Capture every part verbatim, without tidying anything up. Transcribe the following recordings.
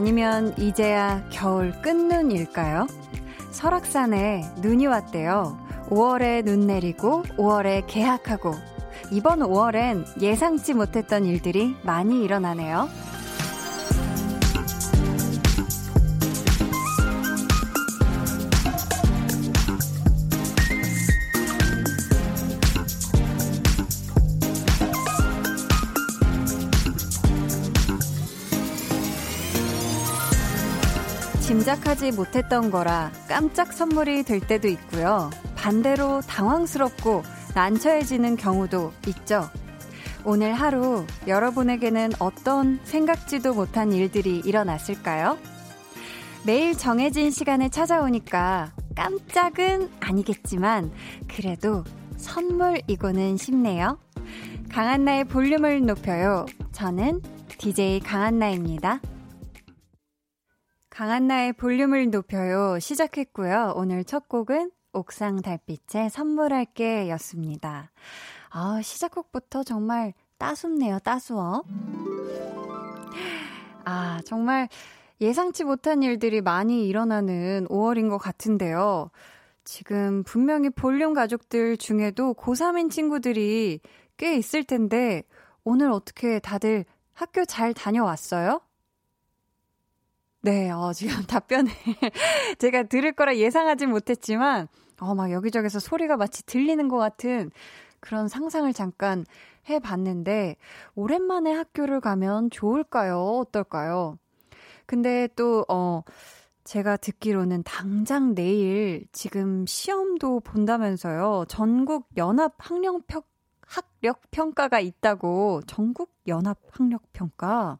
아니면 이제야 겨울 끝눈일까요? 설악산에 눈이 왔대요. 오월에 눈 내리고 오월에 개학하고 이번 오월엔 예상치 못했던 일들이 많이 일어나네요. 짐작하지 못했던 거라 깜짝 선물이 될 때도 있고요. 반대로 당황스럽고 난처해지는 경우도 있죠. 오늘 하루 여러분에게는 어떤 생각지도 못한 일들이 일어났을까요? 매일 정해진 시간에 찾아오니까 깜짝은 아니겠지만 그래도 선물이고는 싶네요. 강한나의 볼륨을 높여요. 저는 디제이 강한나입니다. 강한나의 볼륨을 높여요 시작했고요. 오늘 첫 곡은 옥상 달빛에 선물할게 였습니다. 아, 시작곡부터 정말 따숩네요. 따스워. 아, 정말 예상치 못한 일들이 많이 일어나는 오월인 것 같은데요. 지금 분명히 볼륨 가족들 중에도 고삼인 친구들이 꽤 있을 텐데 오늘 어떻게 다들 학교 잘 다녀왔어요? 네, 어, 지금 답변을 제가 들을 거라 예상하지 못했지만 어, 막 여기저기서 소리가 마치 들리는 것 같은 그런 상상을 잠깐 해봤는데 오랜만에 학교를 가면 좋을까요? 어떨까요? 근데 또 어, 제가 듣기로는 당장 내일 지금 시험도 본다면서요. 전국연합학력평, 학력평가가 있다고. 전국연합학력평가.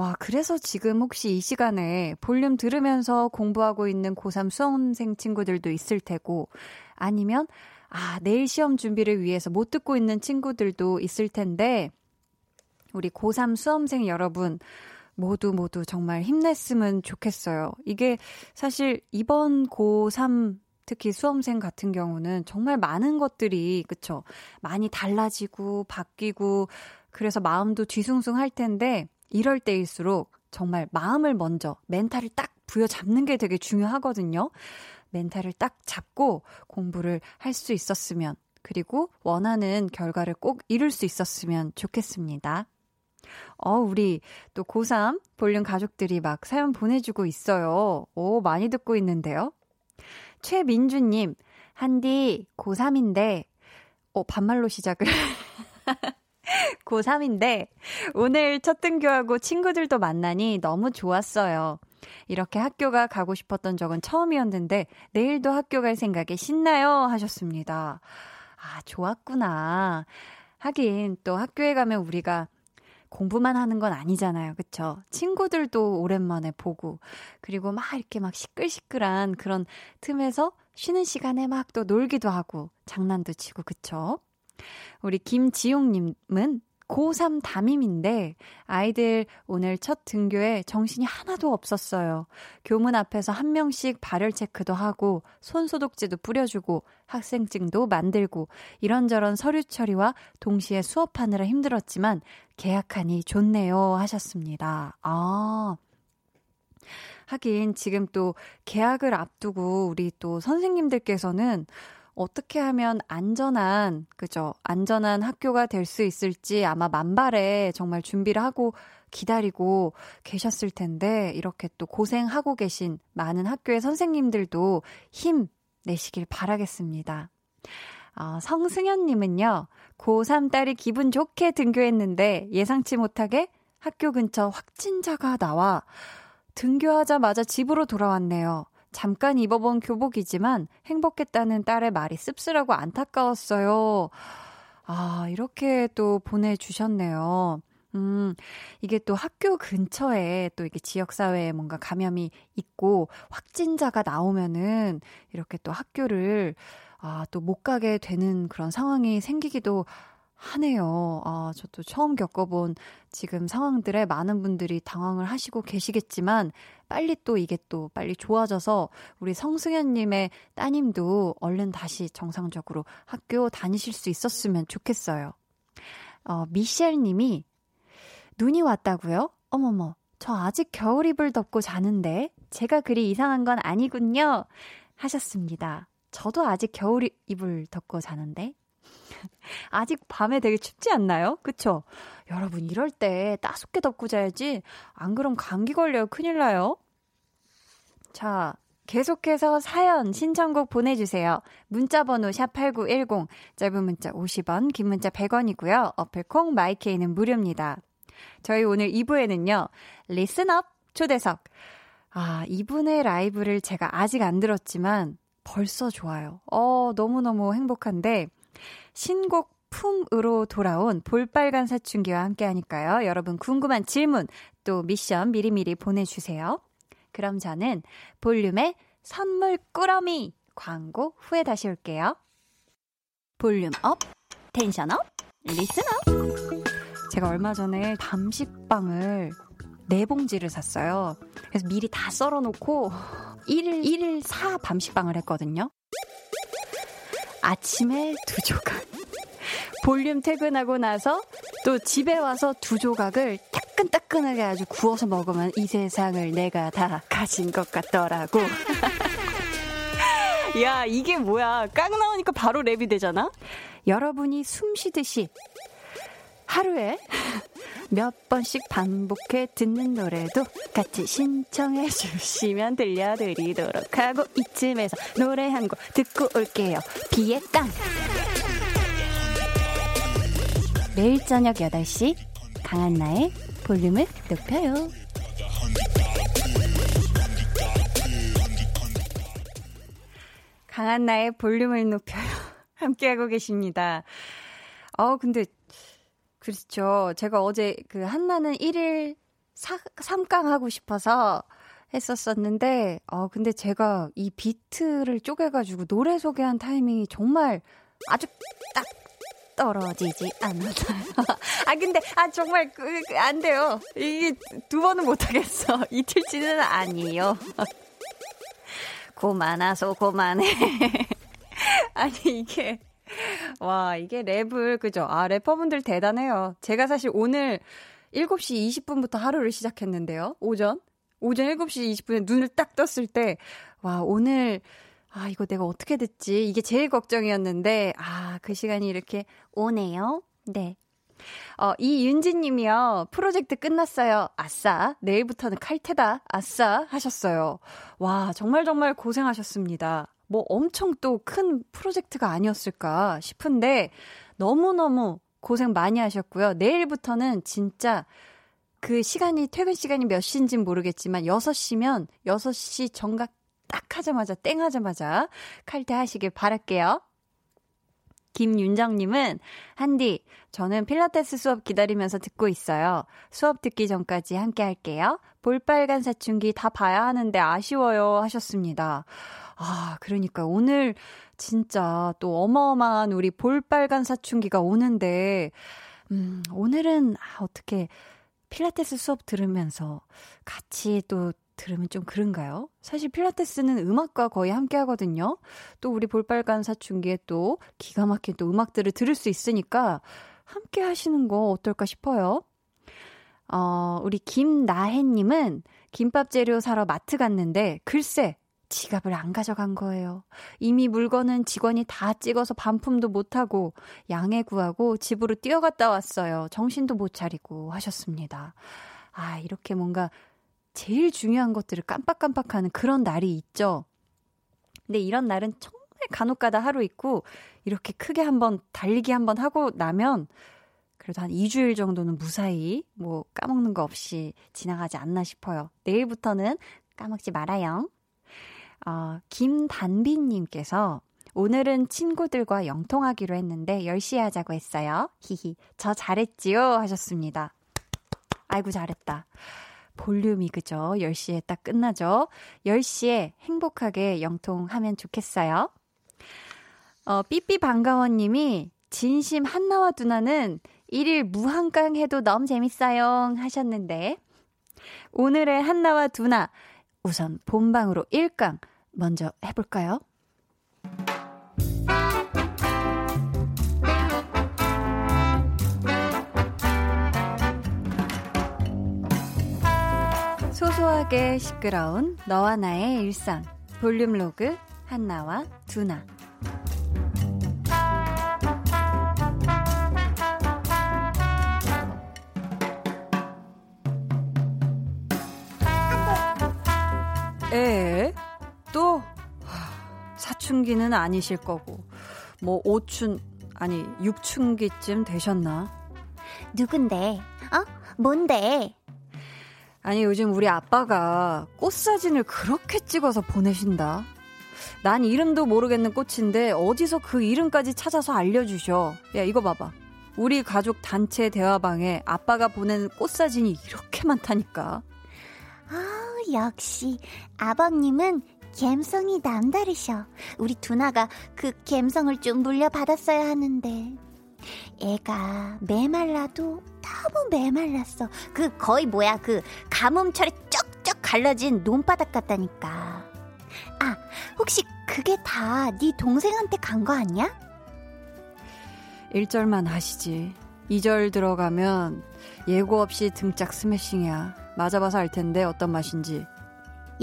와, 그래서 지금 혹시 이 시간에 볼륨 들으면서 공부하고 있는 고삼 수험생 친구들도 있을 테고 아니면 아, 내일 시험 준비를 위해서 못 듣고 있는 친구들도 있을 텐데 우리 고삼 수험생 여러분 모두 모두 정말 힘냈으면 좋겠어요. 이게 사실 이번 고삼 특히 수험생 같은 경우는 정말 많은 것들이 그쵸? 많이 달라지고 바뀌고 그래서 마음도 뒤숭숭할 텐데 이럴 때일수록 정말 마음을 먼저 멘탈을 딱 부여잡는 게 되게 중요하거든요. 멘탈을 딱 잡고 공부를 할 수 있었으면 그리고 원하는 결과를 꼭 이룰 수 있었으면 좋겠습니다. 어, 우리 또 고삼 볼륨 가족들이 막 사연 보내주고 있어요. 오, 많이 듣고 있는데요. 최민주님, 한디 고삼인데 어, 반말로 시작을... 고삼인데 오늘 첫 등교하고 친구들도 만나니 너무 좋았어요. 이렇게 학교가 가고 싶었던 적은 처음이었는데 내일도 학교 갈 생각에 신나요 하셨습니다. 아, 좋았구나. 하긴 또 학교에 가면 우리가 공부만 하는 건 아니잖아요. 그쵸? 친구들도 오랜만에 보고 그리고 막 이렇게 막 시끌시끌한 그런 틈에서 쉬는 시간에 막 또 놀기도 하고 장난도 치고 그쵸? 우리 김지용님은 고삼 담임인데 아이들 오늘 첫 등교에 정신이 하나도 없었어요. 교문 앞에서 한 명씩 발열 체크도 하고 손소독제도 뿌려주고 학생증도 만들고 이런저런 서류 처리와 동시에 수업하느라 힘들었지만 개학하니 좋네요 하셨습니다. 아, 하긴 지금 또 개학을 앞두고 우리 또 선생님들께서는 어떻게 하면 안전한, 그죠? 안전한 학교가 될 수 있을지 아마 만발에 정말 준비를 하고 기다리고 계셨을 텐데 이렇게 또 고생하고 계신 많은 학교의 선생님들도 힘 내시길 바라겠습니다. 어, 성승현님은요. 고삼 딸이 기분 좋게 등교했는데 예상치 못하게 학교 근처 확진자가 나와 등교하자마자 집으로 돌아왔네요. 잠깐 입어본 교복이지만 행복했다는 딸의 말이 씁쓸하고 안타까웠어요. 아, 이렇게 또 보내주셨네요. 음, 이게 또 학교 근처에 또 이게 지역사회에 뭔가 감염이 있고 확진자가 나오면은 이렇게 또 학교를 아, 또 못 가게 되는 그런 상황이 생기기도 하네요. 아, 저도 처음 겪어본 지금 상황들에 많은 분들이 당황을 하시고 계시겠지만 빨리 또 이게 또 빨리 좋아져서 우리 성승현님의 따님도 얼른 다시 정상적으로 학교 다니실 수 있었으면 좋겠어요. 어, 미셸님이 눈이 왔다고요? 어머머, 저 아직 겨울이불 덮고 자는데 제가 그리 이상한 건 아니군요. 하셨습니다. 저도 아직 겨울이불 덮고 자는데. 아직 밤에 되게 춥지 않나요? 그쵸? 여러분 이럴 때 따숩게 덮고 자야지. 안 그럼 감기 걸려요. 큰일 나요. 자, 계속해서 사연 신청곡 보내주세요. 문자번호 샵팔구일공, 짧은 문자 오십 원, 긴 문자 백 원이고요. 어플콩 마이케이는 무료입니다. 저희 오늘 이 부에는요. 리슨업 초대석. 아, 이분의 라이브를 제가 아직 안 들었지만 벌써 좋아요. 어, 너무너무 행복한데 신곡 품으로 돌아온 볼빨간사춘기와 함께하니까요. 여러분 궁금한 질문 또 미션 미리미리 보내주세요. 그럼 저는 볼륨의 선물 꾸러미 광고 후에 다시 올게요. 볼륨 업, 텐션 업, 리슨 업. 제가 얼마 전에 밤식빵을 네 봉지를 샀어요. 그래서 미리 다 썰어놓고 일 일 사 밤식빵을 했거든요. 아침에 두 조각, 볼륨 퇴근하고 나서 또 집에 와서 두 조각을 따끈따끈하게 아주 구워서 먹으면 이 세상을 내가 다 가진 것 같더라고. 야, 이게 뭐야. 깡 나오니까 바로 랩이 되잖아. 여러분이 숨 쉬듯이 하루에 몇 번씩 반복해 듣는 노래도 같이 신청해 주시면 들려드리도록 하고 이쯤에서 노래 한 곡 듣고 올게요. 비의 땅. 매일 저녁 여덟 시 강한나의 볼륨을 높여요. 강한나의 볼륨을 높여요. 함께하고 계십니다. 어 근데 그렇죠. 제가 어제 그 한나는 일 일 삼 강 하고 싶어서 했었었는데, 어, 근데 제가 이 비트를 쪼개가지고 노래 소개한 타이밍이 정말 아주 딱 떨어지지 않아요. 아, 근데, 아, 정말, 그, 안 돼요. 이게 두 번은 못하겠어. 이틀치는 아니에요. 고만하소, 고만해. 아니, 이게. 와, 이게 랩을, 그죠? 아, 래퍼분들 대단해요. 제가 사실 오늘 일곱 시 이십 분부터 하루를 시작했는데요. 오전? 오전 일곱 시 이십 분에 눈을 딱 떴을 때, 와, 오늘, 아, 이거 내가 어떻게 듣지? 이게 제일 걱정이었는데, 아, 그 시간이 이렇게 오네요. 네. 어, 이윤진 님이요. 프로젝트 끝났어요. 아싸. 내일부터는 칼퇴다. 아싸. 하셨어요. 와, 정말 정말 고생하셨습니다. 뭐 엄청 또 큰 프로젝트가 아니었을까 싶은데 너무너무 고생 많이 하셨고요. 내일부터는 진짜 그 시간이 퇴근 시간이 몇 시인지는 모르겠지만 여섯 시면 여섯 시 정각 딱 하자마자 땡 하자마자 칼퇴하시길 바랄게요. 김윤정님은 한디, 저는 필라테스 수업 기다리면서 듣고 있어요. 수업 듣기 전까지 함께 할게요. 볼빨간사춘기 다 봐야 하는데 아쉬워요. 하셨습니다. 아, 그러니까 오늘 진짜 또 어마어마한 우리 볼빨간사춘기가 오는데 음, 오늘은 아, 어떻게 필라테스 수업 들으면서 같이 또 들으면 좀 그런가요? 사실 필라테스는 음악과 거의 함께 하거든요. 또 우리 볼빨간사춘기에 또 기가 막힌 또 음악들을 들을 수 있으니까 함께 하시는 거 어떨까 싶어요. 어, 우리 김나혜님은 김밥 재료 사러 마트 갔는데 글쎄 지갑을 안 가져간 거예요. 이미 물건은 직원이 다 찍어서 반품도 못하고 양해 구하고 집으로 뛰어갔다 왔어요. 정신도 못 차리고 하셨습니다. 아, 이렇게 뭔가 제일 중요한 것들을 깜빡깜빡하는 그런 날이 있죠. 근데 이런 날은 정말 간혹가다 하루 있고 이렇게 크게 한번 달리기 한번 하고 나면 그래도 한 이 주일 정도는 무사히 뭐 까먹는 거 없이 지나가지 않나 싶어요. 내일부터는 까먹지 말아요. 어, 김단비님께서 오늘은 친구들과 영통하기로 했는데 열 시에 하자고 했어요. 히히, 저 잘했지요? 하셨습니다. 아이고 잘했다. 볼륨이 그죠? 열 시에 딱 끝나죠? 열 시에 행복하게 영통하면 좋겠어요. 어, 삐삐 반가워님이 진심 한나와 두나는 일 일 무한강 해도 너무 재밌어요 하셨는데 오늘의 한나와 두나 우선 본방으로 일 강 먼저 해볼까요? 소소하게 시끄러운 너와 나의 일상 볼륨 로그 한나와 두나. 에? 또? 사춘기는 아니실 거고 뭐 오춘 아니 육춘기쯤 되셨나? 누군데? 어? 뭔데? 아니 요즘 우리 아빠가 꽃사진을 그렇게 찍어서 보내신다. 난 이름도 모르겠는 꽃인데 어디서 그 이름까지 찾아서 알려주셔. 야 이거 봐봐. 우리 가족 단체 대화방에 아빠가 보낸 꽃사진이 이렇게 많다니까. 아 역시 아버님은 감성이 남다르셔. 우리 두나가 그 감성을 좀 물려받았어야 하는데. 애가 메말라도 너무 메말랐어. 그 거의 뭐야 그 가뭄철에 쩍쩍 갈라진 논바닥 같다니까. 아 혹시 그게 다 네 동생한테 간 거 아니야? 일 절만 아시지. 이 절 들어가면 예고 없이 등짝 스매싱이야. 맞아봐서 알 텐데 어떤 맛인지.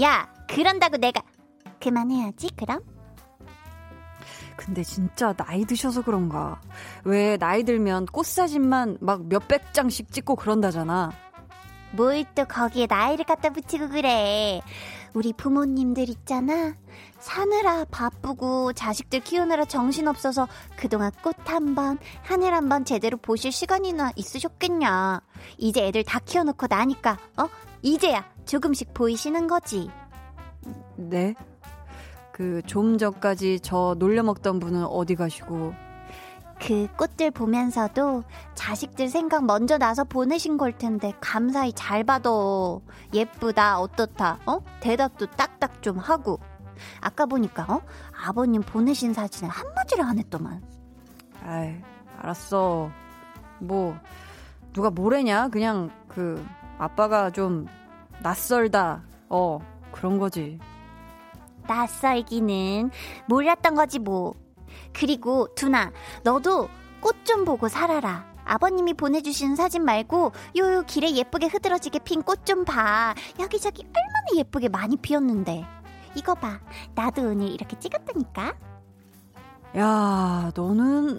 야 그런다고 내가 그만해야지 그럼. 근데 진짜 나이 드셔서 그런가 왜 나이 들면 꽃사진만 막 몇백 장씩 찍고 그런다잖아. 뭘 또 거기에 나이를 갖다 붙이고 그래. 우리 부모님들 있잖아. 사느라 바쁘고 자식들 키우느라 정신없어서 그동안 꽃 한 번 하늘 한 번 제대로 보실 시간이나 있으셨겠냐. 이제 애들 다 키워놓고 나니까 어? 이제야 조금씩 보이시는 거지. 네? 그 좀 전까지 저 놀려먹던 분은 어디 가시고. 그 꽃들 보면서도 자식들 생각 먼저 나서 보내신 걸 텐데 감사히 잘 받아. 예쁘다 어떻다 어? 대답도 딱딱 좀 하고. 아까 보니까 어? 아버님 보내신 사진에 한마디를 안 했더만. 아이 알았어. 뭐 누가 뭐래냐. 그냥 그 아빠가 좀 낯설다 어 그런 거지. 낯설기는 몰랐던 거지 뭐. 그리고 두나 너도 꽃 좀 보고 살아라. 아버님이 보내주신 사진 말고 요요 길에 예쁘게 흐드러지게 핀 꽃 좀 봐. 여기저기 얼마나 예쁘게 많이 피었는데. 이거 봐 나도 오늘 이렇게 찍었다니까. 야 너는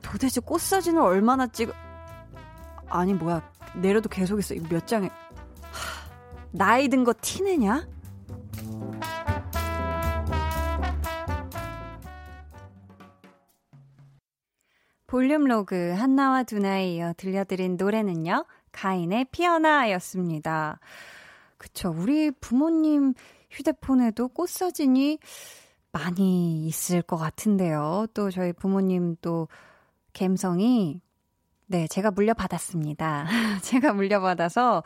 도대체 꽃사진을 얼마나 찍어. 아니 뭐야 내려도 계속 있어. 이거 몇 장에. 하, 나이 든 거 티내냐? 볼륨 로그 한나와 두나에 이어 들려드린 노래는요. 가인의 피어나였습니다. 그쵸. 우리 부모님 휴대폰에도 꽃사진이 많이 있을 것 같은데요. 또 저희 부모님도 감성이 네 제가 물려받았습니다. 제가 물려받아서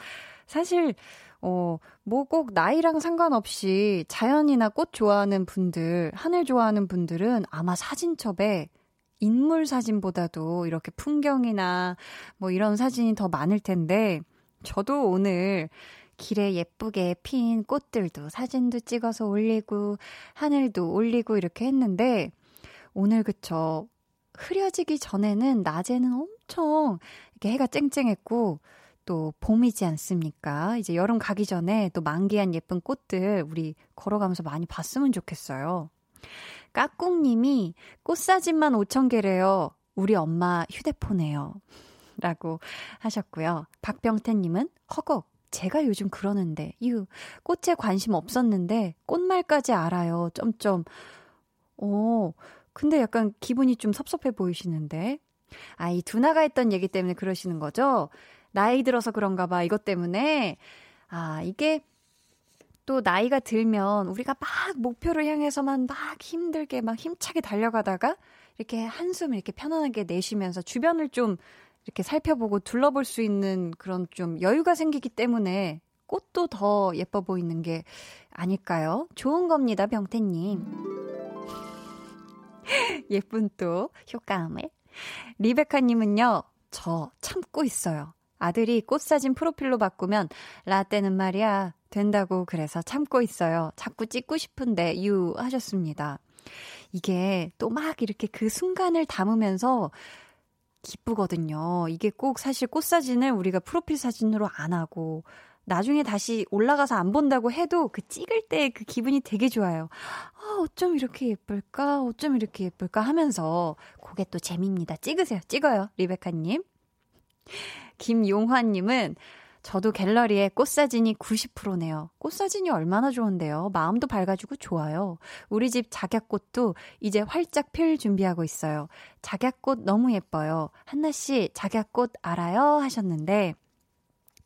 사실 어, 뭐 꼭 나이랑 상관없이 자연이나 꽃 좋아하는 분들 하늘 좋아하는 분들은 아마 사진첩에 인물 사진보다도 이렇게 풍경이나 뭐 이런 사진이 더 많을 텐데 저도 오늘 길에 예쁘게 핀 꽃들도 사진도 찍어서 올리고 하늘도 올리고 이렇게 했는데 오늘 그쵸 흐려지기 전에는 낮에는 엄청 이렇게 해가 쨍쨍했고 또 봄이지 않습니까? 이제 여름 가기 전에 또 만개한 예쁜 꽃들 우리 걸어가면서 많이 봤으면 좋겠어요. 까꿍님이 꽃사진만 오천 개래요. 우리 엄마 휴대폰에요. 라고 하셨고요. 박병태님은 허걱 제가 요즘 그러는데 유 꽃에 관심 없었는데 꽃말까지 알아요. 점점 오 근데 약간 기분이 좀 섭섭해 보이시는데. 아, 이 두나가 했던 얘기 때문에 그러시는 거죠? 나이 들어서 그런가 봐 이것 때문에. 아 이게 또 나이가 들면 우리가 막 목표를 향해서만 막 힘들게 막 힘차게 달려가다가 이렇게 한숨 이렇게 편안하게 내쉬면서 주변을 좀 이렇게 살펴보고 둘러볼 수 있는 그런 좀 여유가 생기기 때문에 꽃도 더 예뻐 보이는 게 아닐까요? 좋은 겁니다, 병태님. 예쁜 또 효과음을. 리베카님은요, 저 참고 있어요. 아들이 꽃사진 프로필로 바꾸면 라떼는 말이야. 된다고 그래서 참고 있어요. 자꾸 찍고 싶은데 유 하셨습니다. 이게 또 막 이렇게 그 순간을 담으면서 기쁘거든요. 이게 꼭 사실 꽃사진을 우리가 프로필 사진으로 안 하고 나중에 다시 올라가서 안 본다고 해도 그 찍을 때 그 기분이 되게 좋아요. 아, 어쩜 이렇게 예쁠까? 어쩜 이렇게 예쁠까? 하면서 그게 또 재미입니다. 찍으세요. 찍어요. 리베카님. 김용환님은 저도 갤러리에 꽃사진이 구십 퍼센트네요. 꽃사진이 얼마나 좋은데요. 마음도 밝아지고 좋아요. 우리 집 작약꽃도 이제 활짝 필 준비하고 있어요. 작약꽃 너무 예뻐요. 한나씨 작약꽃 알아요? 하셨는데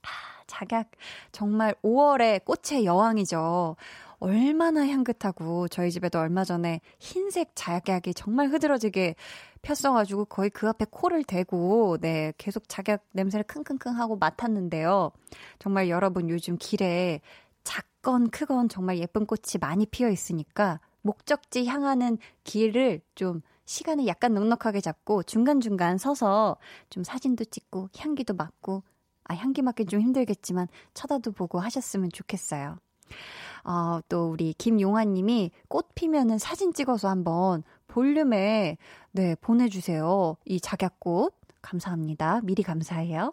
아, 작약 정말 오월에 꽃의 여왕이죠. 얼마나 향긋하고 저희 집에도 얼마 전에 흰색 작약이 정말 흐드러지게 폈어가지고 거의 그 앞에 코를 대고 네 계속 작약 냄새를 킁킁킁 하고 맡았는데요. 정말 여러분 요즘 길에 작건 크건 정말 예쁜 꽃이 많이 피어 있으니까 목적지 향하는 길을 좀 시간을 약간 넉넉하게 잡고 중간중간 서서 좀 사진도 찍고 향기도 맡고 아 향기 맡긴 좀 힘들겠지만 쳐다도 보고 하셨으면 좋겠어요. 어, 또 우리 김용환님이 꽃 피면은 사진 찍어서 한번 볼륨에 네 보내주세요. 이 작약꽃 감사합니다. 미리 감사해요.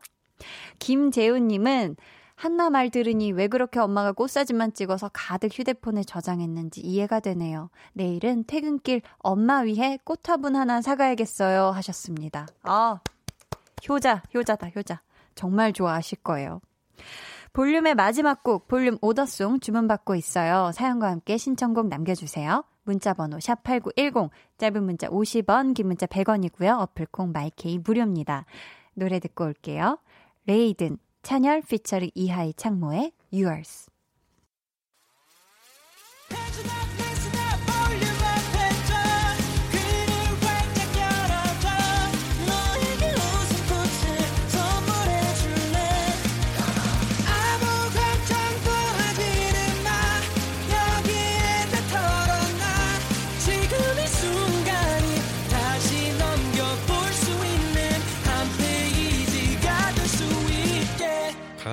김재훈님은 한나 말 들으니 왜 그렇게 엄마가 꽃사진만 찍어서 가득 휴대폰에 저장했는지 이해가 되네요. 내일은 퇴근길 엄마 위해 꽃 화분 하나 사가야겠어요 하셨습니다. 아 효자 효자다 효자 정말 좋아하실 거예요. 볼륨의 마지막 곡 볼륨 오더송 주문받고 있어요. 사연과 함께 신청곡 남겨주세요. 문자번호 샵팔구일공 짧은 문자 오십 원 긴 문자 백 원이고요. 어플콩 마이케이 무료입니다. 노래 듣고 올게요. 레이든 찬열 피처링 이하이 창모의 Yours.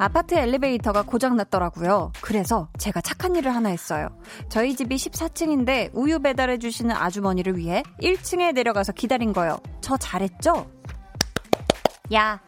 아파트 엘리베이터가 고장났더라고요. 그래서 제가 착한 일을 하나 했어요. 저희 집이 십사 층인데 우유 배달해주시는 아주머니를 위해 일 층에 내려가서 기다린 거예요. 저 잘했죠? 야,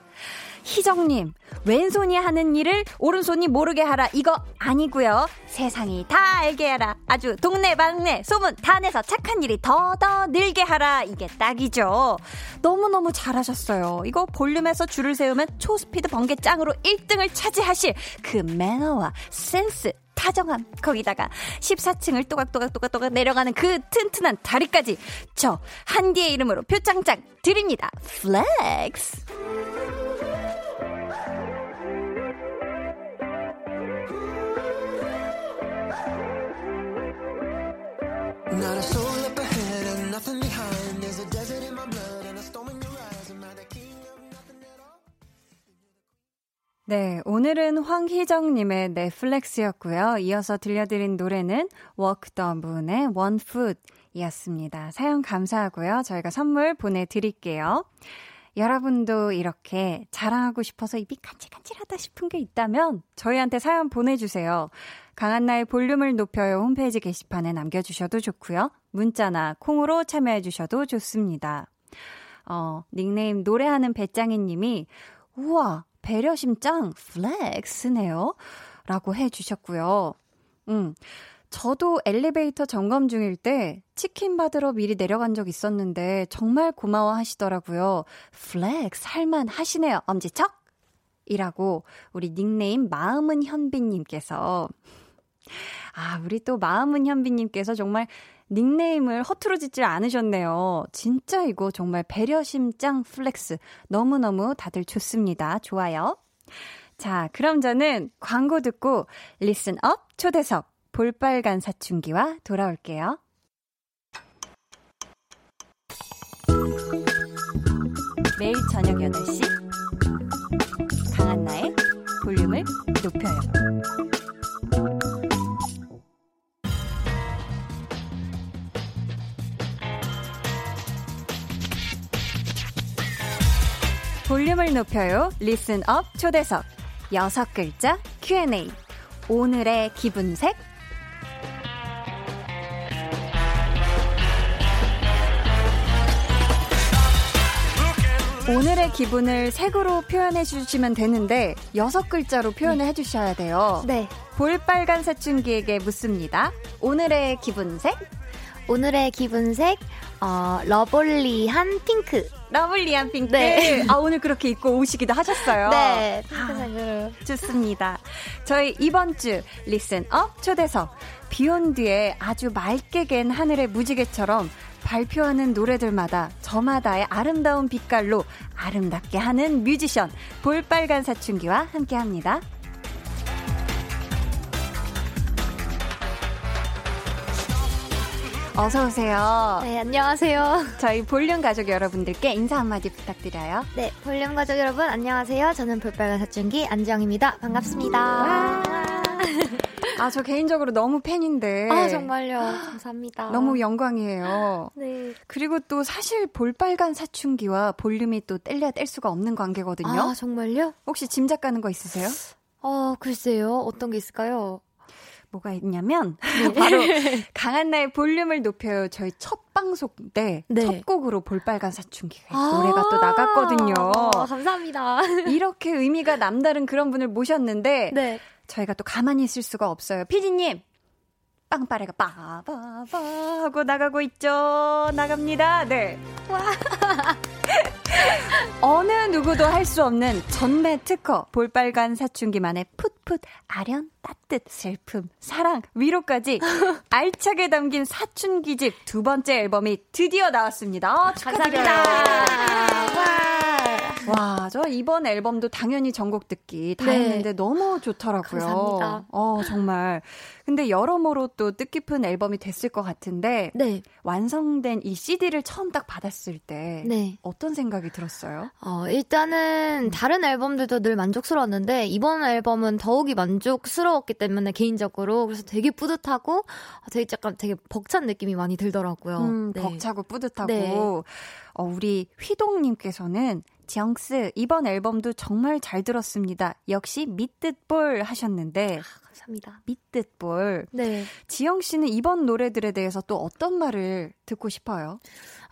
희정님, 왼손이 하는 일을 오른손이 모르게 하라. 이거 아니고요. 세상이 다 알게 하라. 아주 동네방네 소문 다 내서 착한 일이 더더 늘게 하라. 이게 딱이죠. 너무너무 잘하셨어요. 이거 볼륨에서 줄을 세우면 초스피드 번개 짱으로 일 등을 차지하실 그 매너와 센스, 다정함, 거기다가 십사 층을 또각또각 또각또각 내려가는 그 튼튼한 다리까지 저 한디의 이름으로 표창장 드립니다. 플렉스. 네, 오늘은 황희정님의 넷플렉스였고요. 이어서 들려드린 노래는 Walk the Moon의 One Foot 이었습니다. 사연 감사하고요. 저희가 선물 보내드릴게요. 여러분도 이렇게 자랑하고 싶어서 입이 간질간질하다 싶은 게 있다면 저희한테 사연 보내주세요. 강한나의 볼륨을 높여요 홈페이지 게시판에 남겨주셔도 좋고요. 문자나 콩으로 참여해주셔도 좋습니다. 어, 닉네임 노래하는 배짱이님이 우와 배려심 짱 플렉스네요 라고 해주셨고요. 음, 저도 엘리베이터 점검 중일 때 치킨 받으러 미리 내려간 적 있었는데 정말 고마워 하시더라고요. 플렉스 할만 하시네요. 엄지척! 이라고 우리 닉네임 마음은 현빈님께서 아 우리 또 마음은 현빈님께서 정말 닉네임을 허투루 짓질 않으셨네요. 진짜 이거 정말 배려심 짱 플렉스 너무너무 다들 좋습니다. 좋아요. 자 그럼 저는 광고 듣고 리슨업 초대석 볼빨간 사춘기와 돌아올게요. 매일 저녁 여덟 시 강한나의 볼륨을 높여요. 볼륨을 높여요. 리슨업 초대석. 여섯 글자 큐 앤 에이. 오늘의 기분색. 오늘의 기분을 색으로 표현해 주시면 되는데 여섯 글자로 표현을 해 주셔야 돼요. 네. 볼빨간 사춘기에게 묻습니다. 오늘의 기분색? 오늘의 기분색? 어, 러블리한 핑크. 러블리한 핑크. 네. 아, 오늘 그렇게 입고 오시기도 하셨어요. 네. 핑크색으로. 아, 좋습니다. 저희 이번 주 리슨업 초대석. 비온 뒤에 아주 맑게 갠 하늘의 무지개처럼 발표하는 노래들마다 저마다의 아름다운 빛깔로 아름답게 하는 뮤지션 볼빨간 사춘기와 함께합니다. 어서 오세요. 네, 안녕하세요. 저희 볼륨 가족 여러분들께 인사 한마디 부탁드려요. 네, 볼륨 가족 여러분 안녕하세요. 저는 볼빨간 사춘기 안지영입니다. 반갑습니다. 와. 아, 저 개인적으로 너무 팬인데. 아, 정말요. 감사합니다. 너무 영광이에요. 네. 그리고 또 사실 볼빨간 사춘기와 볼륨이 또 뗄래야 뗄 수가 없는 관계거든요. 아, 정말요? 혹시 짐작 가는 거 있으세요? 어, 글쎄요. 어떤 게 있을까요? 뭐가 있냐면 네. 바로 강한나의 볼륨을 높여요. 저희 첫 방송 때 첫 네. 곡으로 볼빨간 사춘기가 아~ 노래가 또 나갔거든요. 아, 감사합니다. 이렇게 의미가 남다른 그런 분을 모셨는데 네. 저희가 또 가만히 있을 수가 없어요. 피디님, 빵빠레가 빠바바 하고 나가고 있죠. 나갑니다. 네. 와. 어느 누구도 할 수 없는 전매 특허 볼빨간 사춘기만의 풋풋 아련 따뜻 슬픔 사랑 위로까지 알차게 담긴 사춘기집 두 번째 앨범이 드디어 나왔습니다. 축하드려요. 감사합니다. 와, 저 이번 앨범도 당연히 전곡 듣기 다 네. 했는데 너무 좋더라고요. 감사합니다. 어, 정말. 근데 여러모로 또 뜻깊은 앨범이 됐을 것 같은데 네. 완성된 이 씨디를 처음 딱 받았을 때 네. 어떤 생각이 들었어요? 어, 일단은 다른 앨범들도 늘 만족스러웠는데 이번 앨범은 더욱이 만족스러웠기 때문에 개인적으로 그래서 되게 뿌듯하고 되게 약간 되게 벅찬 느낌이 많이 들더라고요. 음, 네. 벅차고 뿌듯하고 네. 어, 우리 휘동님께서는 지영스 이번 앨범도 정말 잘 들었습니다. 역시 밑뜻볼 하셨는데 아, 감사합니다. 밑뜻볼. 네. 지영 씨는 이번 노래들에 대해서 또 어떤 말을 듣고 싶어요?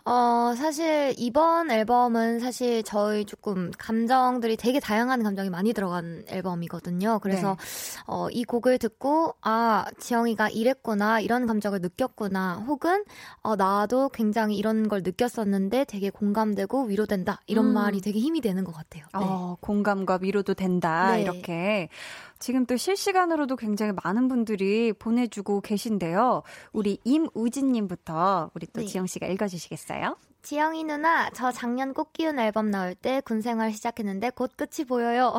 어, 사실 이번 앨범은 사실 저희 조금 감정들이 되게 다양한 감정이 많이 들어간 앨범이거든요. 그래서 네. 어, 이 곡을 듣고 아, 지영이가 이랬구나 이런 감정을 느꼈구나 혹은 어, 나도 굉장히 이런 걸 느꼈었는데 되게 공감되고 위로된다 이런 음. 말이 되게 힘이 되는 것 같아요. 네. 어, 공감과 위로도 된다 네. 이렇게. 지금 또 실시간으로도 굉장히 많은 분들이 보내주고 계신데요. 우리 임우진님부터 우리 또 네. 지영 씨가 읽어주시겠어요? 지영이 누나, 저 작년 꽃기운 앨범 나올 때 군생활 시작했는데 곧 끝이 보여요.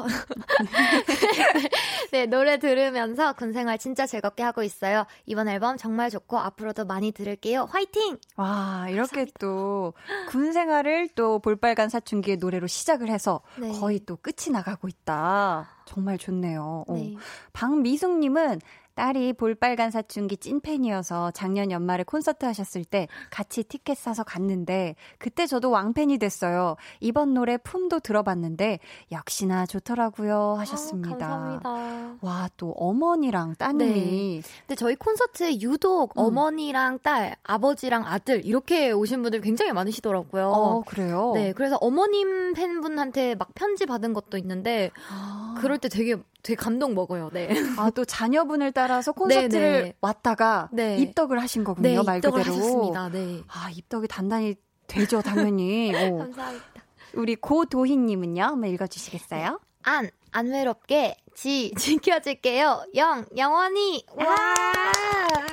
네, 노래 들으면서 군생활 진짜 즐겁게 하고 있어요. 이번 앨범 정말 좋고 앞으로도 많이 들을게요. 화이팅! 와, 이렇게 감사합니다. 또 군생활을 또 볼빨간 사춘기의 노래로 시작을 해서 네. 거의 또 끝이 나가고 있다. 정말 좋네요. 네. 박미숙님은 딸이 볼빨간 사춘기 찐팬이어서 작년 연말에 콘서트 하셨을 때 같이 티켓 사서 갔는데 그때 저도 왕팬이 됐어요. 이번 노래 품도 들어봤는데 역시나 좋더라고요 하셨습니다. 아, 감사합니다. 와, 또 어머니랑 따님이. 네. 근데 저희 콘서트에 유독 음. 어머니랑 딸, 아버지랑 아들 이렇게 오신 분들 굉장히 많으시더라고요. 어, 그래요? 네, 그래서 어머님 팬분한테 막 편지 받은 것도 있는데 아. 그럴 때 되게 되게 감동 먹어요. 네. 아, 또 자녀분을 따라서 콘서트를 네네. 왔다가 네. 입덕을 하신 거군요. 네, 말 그대로. 입덕을 하셨습니다. 네. 아, 입덕이 단단히 되죠, 당연히. 감사합니다. 우리 고도희님은요, 한번 읽어주시겠어요? 안, 안 외롭게, 지, 지켜줄게요. 영, 영원히. 와,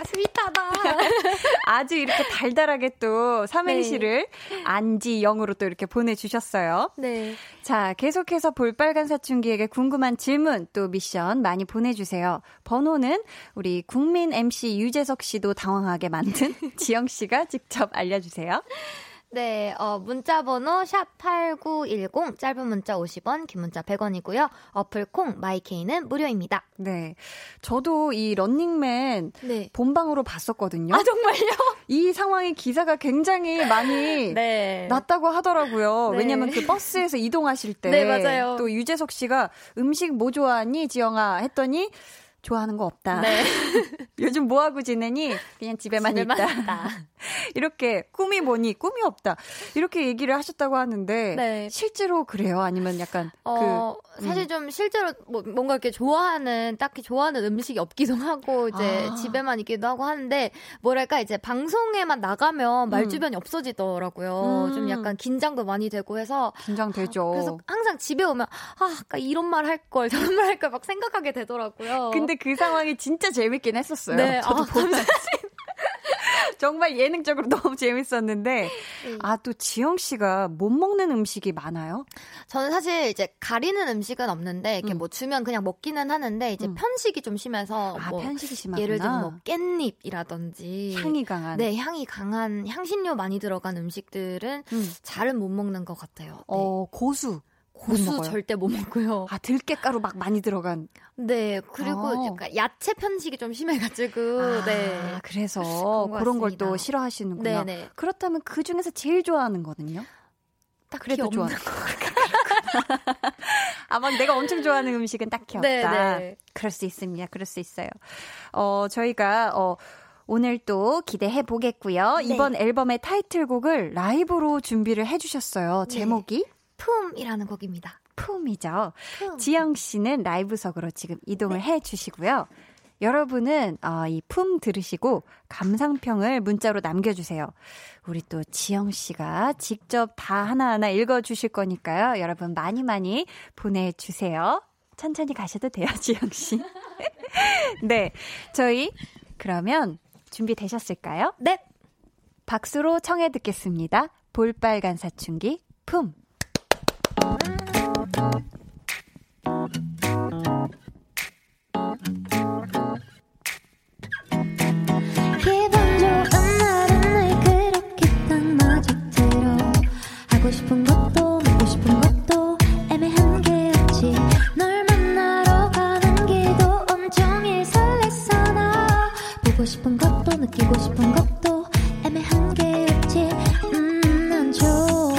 스윗하다. 아주 이렇게 달달하게 또 삼행시를 네. 안지영으로 또 이렇게 보내주셨어요. 네. 자, 계속해서 볼빨간 사춘기에게 궁금한 질문 또 미션 많이 보내주세요. 번호는 우리 국민 엠씨 유재석 씨도 당황하게 만든 지영 씨가 직접 알려주세요. 네, 어, 문자번호 샵 팔구일공, 짧은 문자 오십 원, 긴 문자 백 원이고요. 어플 콩, 마이케이는 무료입니다. 네, 저도 이 런닝맨 네. 본방으로 봤었거든요. 아, 정말요? 이 상황의 기사가 굉장히 많이 네. 났다고 하더라고요. 네. 왜냐면 그 버스에서 이동하실 때 네, 맞아요. 또 유재석 씨가 음식 뭐 좋아하니, 지영아? 했더니 좋아하는 거 없다. 네. 요즘 뭐하고 지내니? 그냥 집에만, 집에만 있다. 있다. 이렇게 꿈이 뭐니? 꿈이 없다. 이렇게 얘기를 하셨다고 하는데 네. 실제로 그래요? 아니면 약간 어, 그 사실 음. 좀 실제로 뭐, 뭔가 이렇게 좋아하는 딱히 좋아하는 음식이 없기도 하고 이제 아. 집에만 있기도 하고 하는데 뭐랄까 이제 방송에만 나가면 말주변이 음. 없어지더라고요. 음. 좀 약간 긴장도 많이 되고 해서 긴장되죠. 아, 그래서 항상 집에 오면 아 아까 이런 말 할 걸 저런 말 할 걸 막 생각하게 되더라고요. 근데 그 상황이 진짜 재밌긴 했었어요. 네, 저도 아, 보면서 정말 예능적으로 너무 재밌었는데 음. 아, 또 지영 씨가 못 먹는 음식이 많아요? 저는 사실 이제 가리는 음식은 없는데 이렇게 음. 뭐 주면 그냥 먹기는 하는데 이제 음. 편식이 좀 심해서 아, 뭐 편식이 심하구나. 예를 들면 뭐 깻잎이라든지 향이 강한 네, 향이 강한 향신료 많이 들어간 음식들은 음. 잘은 못 먹는 것 같아요. 네. 어, 고수. 고수 절대 못 먹고요. 아, 들깨가루 막 많이 들어간. 네, 그리고 어. 약간 야채 편식이 좀 심해가지고. 아, 네. 그래서 그런 걸 또 싫어하시는구나. 네네. 그렇다면 그 중에서 제일 좋아하는 거는요? 딱 그래도 좋아하는 거. 아마 내가 엄청 좋아하는 음식은 딱히 없다. 네네. 그럴 수 있습니다. 그럴 수 있어요. 어, 저희가 어. 오늘 또 기대해 보겠고요. 네. 이번 앨범의 타이틀곡을 라이브로 준비를 해주셨어요. 제목이? 네. 품이라는 곡입니다. 품이죠. 품. 지영 씨는 라이브석으로 지금 이동을 네. 해주시고요. 여러분은 어, 이 품 들으시고 감상평을 문자로 남겨주세요. 우리 또 지영 씨가 직접 다 하나하나 읽어주실 거니까요. 여러분 많이 많이 보내주세요. 천천히 가셔도 돼요, 지영 씨. 네, 저희 그러면 준비되셨을까요? 네. 박수로 청해 듣겠습니다. 볼빨간 사춘기 품. 기분 좋은 날은 날 그렇게 딱 맞아들어. 하고 싶은 것도 먹고 싶은 것도 애매한 게 없지. 널 만나러 가는 길도 온종일 설렜어. 나 보고 싶은 것도 느끼고 싶은 것도 애매한 게 없지. 음, 난 좋아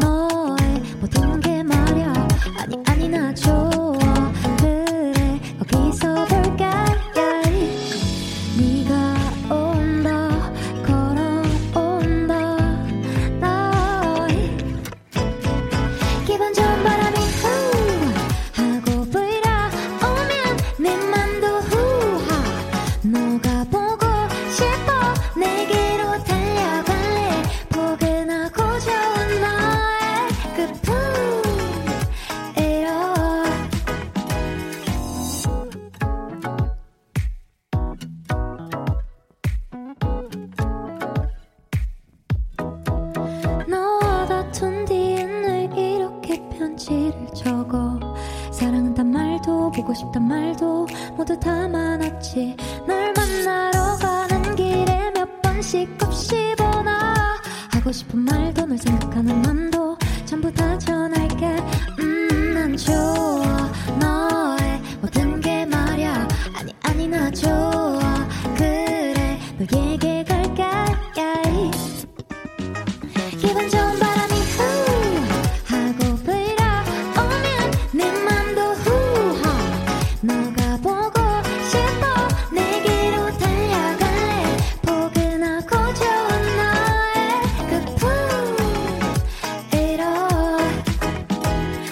너의 모든 게 말야. 아니 아니 나 좋아. 그래 거기서 볼까. 네가 온다 걸어온다 너의 기분 좋은 바람이 후 하고 불어오면 내 맘도 후하. 너가 보고 싶어 내게로 달려갈래. 포근하고 좋은 너의 그품이라. 너와 다툰 뒤엔 날 이렇게 편지를 적어. 사랑한단 말도 보고 싶단 말도 모두 담아놨지. 널 만나러 가는 길에 몇 번씩 곱씹어놔. 하고 싶은 말도 널 생각하는 맘도 전부 다 전할게. 음, 난 좋아 너의 모든 게 말야. 아니 아니 나 좋아. 그래 너에게 갈게. 기분 좋은 바람이 후 하고 불어오면 내 맘도 후하. 너가 보고 싶어 내게로 달려갈래. 포근하고 좋은 너의 그품이라.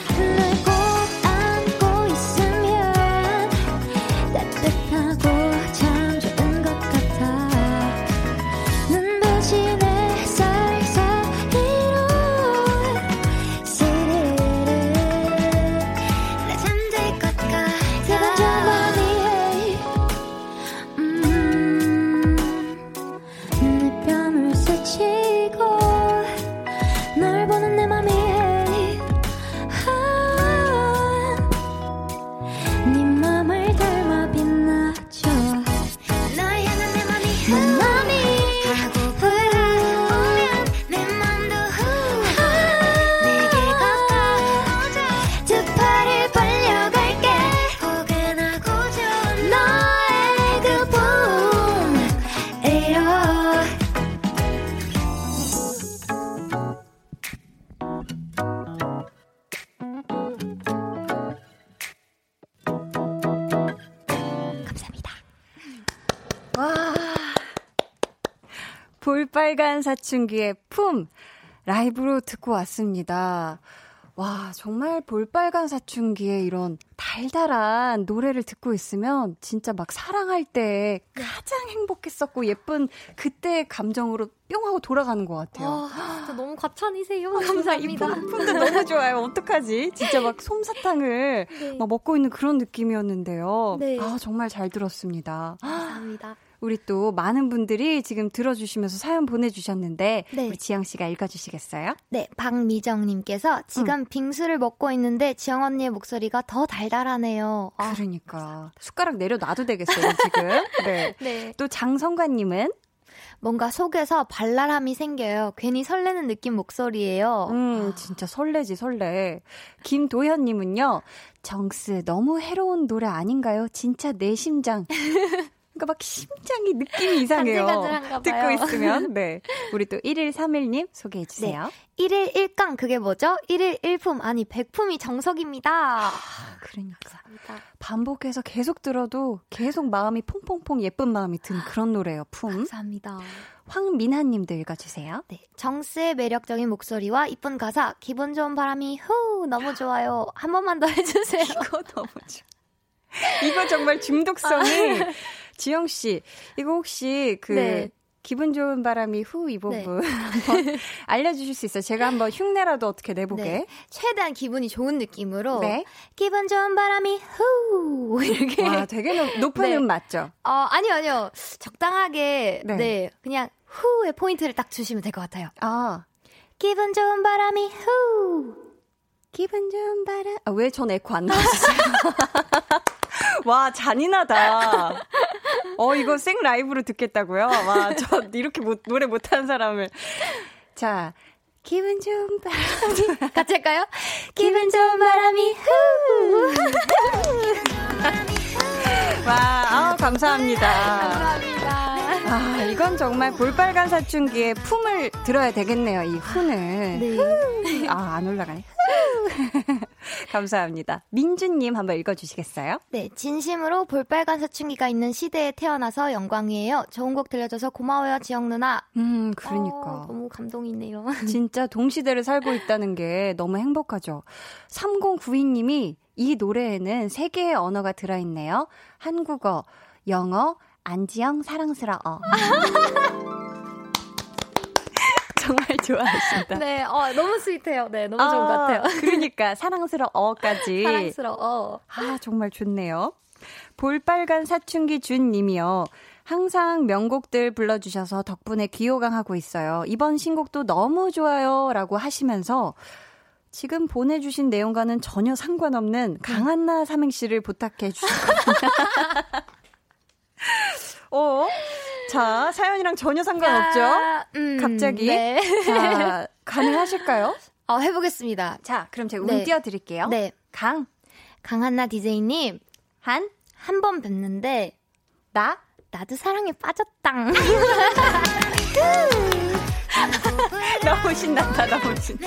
널 꼭 안고 와, 볼빨간 사춘기의 품 라이브로 듣고 왔습니다. 와, 정말 볼빨간 사춘기의 이런 달달한 노래를 듣고 있으면 진짜 막 사랑할 때 가장 행복했었고 예쁜 그때의 감정으로 뿅 하고 돌아가는 것 같아요. 와, 진짜 너무 과찬이세요. 아, 감사합니다. 이 품도 너무 좋아요. 어떡하지? 진짜 막 솜사탕을 네. 막 먹고 있는 그런 느낌이었는데요. 네. 아, 정말 잘 들었습니다. 감사합니다. 우리 또 많은 분들이 지금 들어주시면서 사연 보내주셨는데 네. 우리 지영 씨가 읽어주시겠어요? 네. 박미정 님께서 지금 응. 빙수를 먹고 있는데 지영 언니의 목소리가 더 달달하네요. 아, 그러니까. 감사합니다. 숟가락 내려놔도 되겠어요. 지금. 네. 네. 또 장성관 님은? 뭔가 속에서 발랄함이 생겨요. 괜히 설레는 느낌 목소리예요. 음, 진짜 설레지 설레. 김도현 님은요. 정스 너무 해로운 노래 아닌가요? 진짜 내 심장. 그러니까 막 심장이 느낌이 이상해요. 간질간질한가 봐요. 듣고 있으면. 네. 우리 또 일일삼일 님 소개해 주세요. 네. 일 일 일 강 그게 뭐죠? 일 일 일 품 아니 백 품이 정석입니다. 아, 그러니까. 감사합니다. 반복해서 계속 들어도 계속 마음이 퐁퐁퐁 예쁜 마음이 든 그런 노래예요. 품. 감사합니다. 황민하 님도 읽어주세요. 네. 정스의 매력적인 목소리와 이쁜 가사 기분 좋은 바람이 후 너무 좋아요. 한 번만 더 해주세요. 이거 너무 좋아. 이거 정말 중독성이. 지영 씨, 이거 혹시 그 네. 기분 좋은 바람이 후 이 부분 네. 한번 알려주실 수 있어요? 제가 한번 흉내라도 어떻게 내보게. 네. 최대한 기분이 좋은 느낌으로 네. 기분 좋은 바람이 후 이렇게. 와, 되게 높은 네. 음 맞죠? 어, 아니요, 아니요. 적당하게 네, 네. 그냥 후의 포인트를 딱 주시면 될 것 같아요. 아, 기분 좋은 바람이 후. 기분 좋은 바람. 아, 왜 전 에코 안 나오시죠? 와, 잔인하다. 어, 이거 생 라이브로 듣겠다고요? 와, 저 이렇게 못, 노래 못하는 사람을. 자, 기분 좋은 바람이. 같이 할까요? 기분 좋은 바람이 후. 와, 아우, 감사합니다. 감사합니다. 아, 이건 정말 볼빨간 사춘기의 품을 들어야 되겠네요. 이 훈을. 네. 아, 안 올라가네. 감사합니다. 민준님 한번 읽어주시겠어요? 네, 진심으로 볼빨간 사춘기가 있는 시대에 태어나서 영광이에요. 좋은 곡 들려줘서 고마워요, 지영 누나. 음, 그러니까. 어, 너무 감동이네요. 진짜 동시대를 살고 있다는 게 너무 행복하죠. 삼공구이 님이 이 노래에는 세 개의 언어가 들어있네요. 한국어, 영어, 안지영 사랑스러워. 정말 좋아하신다. 네, 어, 너무 스윗해요. 네, 너무 아, 좋은 것 같아요. 그러니까 사랑스러워까지. 사랑스러워. 아, 정말 좋네요. 볼빨간 사춘기 준님이요. 항상 명곡들 불러주셔서 덕분에 귀호강하고 있어요. 이번 신곡도 너무 좋아요 라고 하시면서 지금 보내주신 내용과는 전혀 상관없는 강한나 삼행시를 부탁해 주셨거든요. 어, 자, 사연이랑 전혀 상관없죠? 야, 음, 갑자기. 네. 자, 가능하실까요? 어, 해보겠습니다. 자, 그럼 제가 운 네. 띄워드릴게요. 네. 강. 강한나 디제이님. 한. 한 번 뵀는데. 나. 나도 사랑에 빠졌당. 너무 신난다, 너무 신나.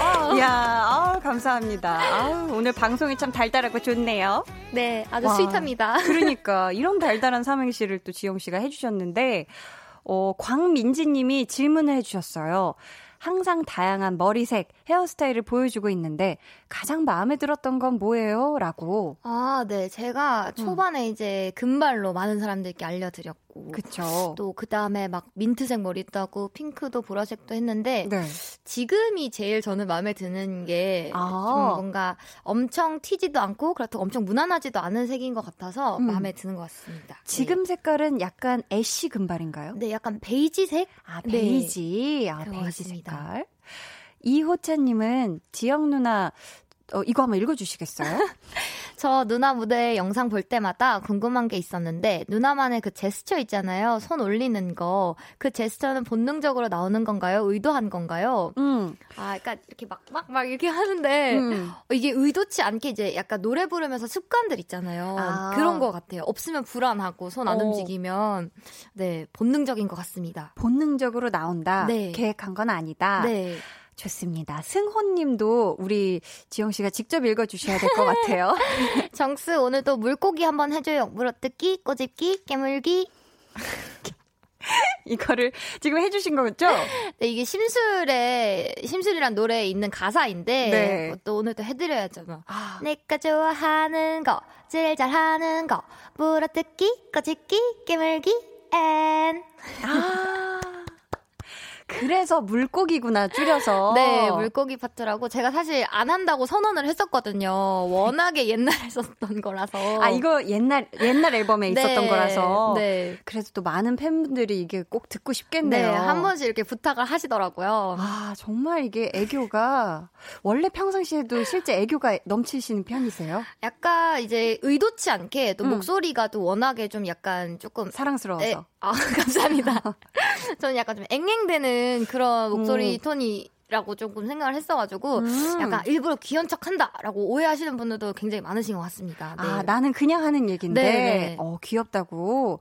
어. 이야, 아우, 감사합니다. 아우, 오늘 방송이 참 달달하고 좋네요. 네, 아주 와, 스윗합니다. 그러니까 이런 달달한 삼행시를 또 지영 씨가 해주셨는데 어, 광민지 님이 질문을 해주셨어요. 항상 다양한 머리색, 헤어스타일을 보여주고 있는데 가장 마음에 들었던 건 뭐예요? 라고. 아, 네. 제가 초반에 음. 이제 금발로 많은 사람들께 알려드렸고 그쵸. 또 그다음에 막 민트색 머리도 하고 핑크도 보라색도 했는데 네. 지금이 제일 저는 마음에 드는 게 아. 뭔가 엄청 튀지도 않고 그렇다고 엄청 무난하지도 않은 색인 것 같아서 음. 마음에 드는 것 같습니다. 지금 네. 색깔은 약간 애쉬 금발인가요? 네. 약간 베이지색? 아, 베이지. 네. 아, 베이지색. 이호찬님은 지영 누나 어, 이거 한번 읽어주시겠어요? 저 누나 무대 영상 볼 때마다 궁금한 게 있었는데 누나만의 그 제스처 있잖아요. 손 올리는 거. 그 제스처는 본능적으로 나오는 건가요? 의도한 건가요? 음. 아, 그러니까 이렇게 막, 막, 막 이렇게 하는데 음. 이게 의도치 않게 이제 약간 노래 부르면서 습관들 있잖아요. 아. 그런 것 같아요. 없으면 불안하고 손 안 움직이면 네, 본능적인 것 같습니다. 본능적으로 나온다. 네. 계획한 건 아니다. 네. 좋습니다. 승호님도 우리 지영 씨가 직접 읽어주셔야 될 것 같아요. 정스 오늘도 물고기 한번 해줘요. 물어뜯기, 꼬집기, 깨물기. 이거를 지금 해주신 거겠죠? 네, 이게 심술의 심술이란 노래에 있는 가사인데 네. 또 오늘 또 해드려야죠. 뭐. 아. 내가 좋아하는 거, 제일 잘하는 거, 물어뜯기, 꺼짓기, 깨물기, 앤. 아. 그래서 물고기구나 줄여서. 네, 물고기 파트라고 제가 사실 안 한다고 선언을 했었거든요. 워낙에 옛날에 썼던 거라서. 아, 이거 옛날 옛날 앨범에 네, 있었던 거라서. 네. 그래서 또 많은 팬분들이 이게 꼭 듣고 싶겠네요. 네, 한 번씩 이렇게 부탁을 하시더라고요. 아, 정말 이게 애교가 원래 평상시에도 실제 애교가 넘치시는 편이세요? 약간 이제 의도치 않게 또 음. 목소리가 또 워낙에 좀 약간 조금 사랑스러워서. 에, 아, 감사합니다. 저는 약간 좀 앵앵대는 그런 목소리 음. 톤이라고 조금 생각을 했어가지고 음. 약간 일부러 귀여운 척한다라고 오해하시는 분들도 굉장히 많으신 것 같습니다. 네. 아, 나는 그냥 하는 얘기인데 어, 귀엽다고.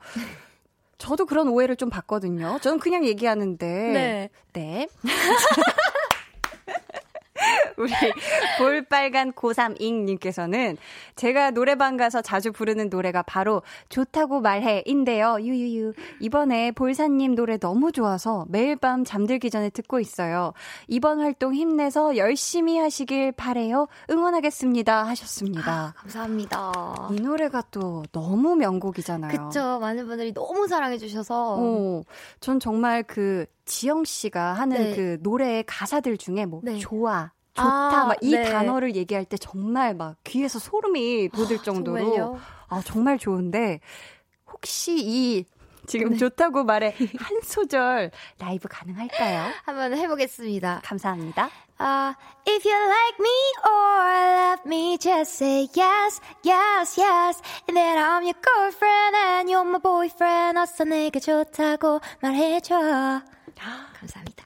저도 그런 오해를 좀 받거든요. 저는 그냥 얘기하는데 네. 네. 우리 볼빨간 고삼잉님께서는 제가 노래방 가서 자주 부르는 노래가 바로 좋다고 말해인데요. 유유유. 이번에 볼사님 노래 너무 좋아서 매일 밤 잠들기 전에 듣고 있어요. 이번 활동 힘내서 열심히 하시길 바래요. 응원하겠습니다. 하셨습니다. 아, 감사합니다. 이 노래가 또 너무 명곡이잖아요. 그렇죠. 많은 분들이 너무 사랑해 주셔서. 오, 전 정말 그 지영 씨가 하는 네. 그 노래의 가사들 중에 뭐 네. 좋아, 좋다, 아, 막 이 네. 단어를 얘기할 때 정말 막 귀에서 소름이 돋을 아, 정도로 정말요? 아 정말 좋은데 혹시 이 지금 네. 좋다고 말해 한 소절 라이브 가능할까요? 한번 해보겠습니다. 감사합니다. Uh, if you like me or love me, just say yes, yes, yes. And then I'm your girlfriend and you're my boyfriend. 어서 내게 좋다고 말해줘. 감사합니다.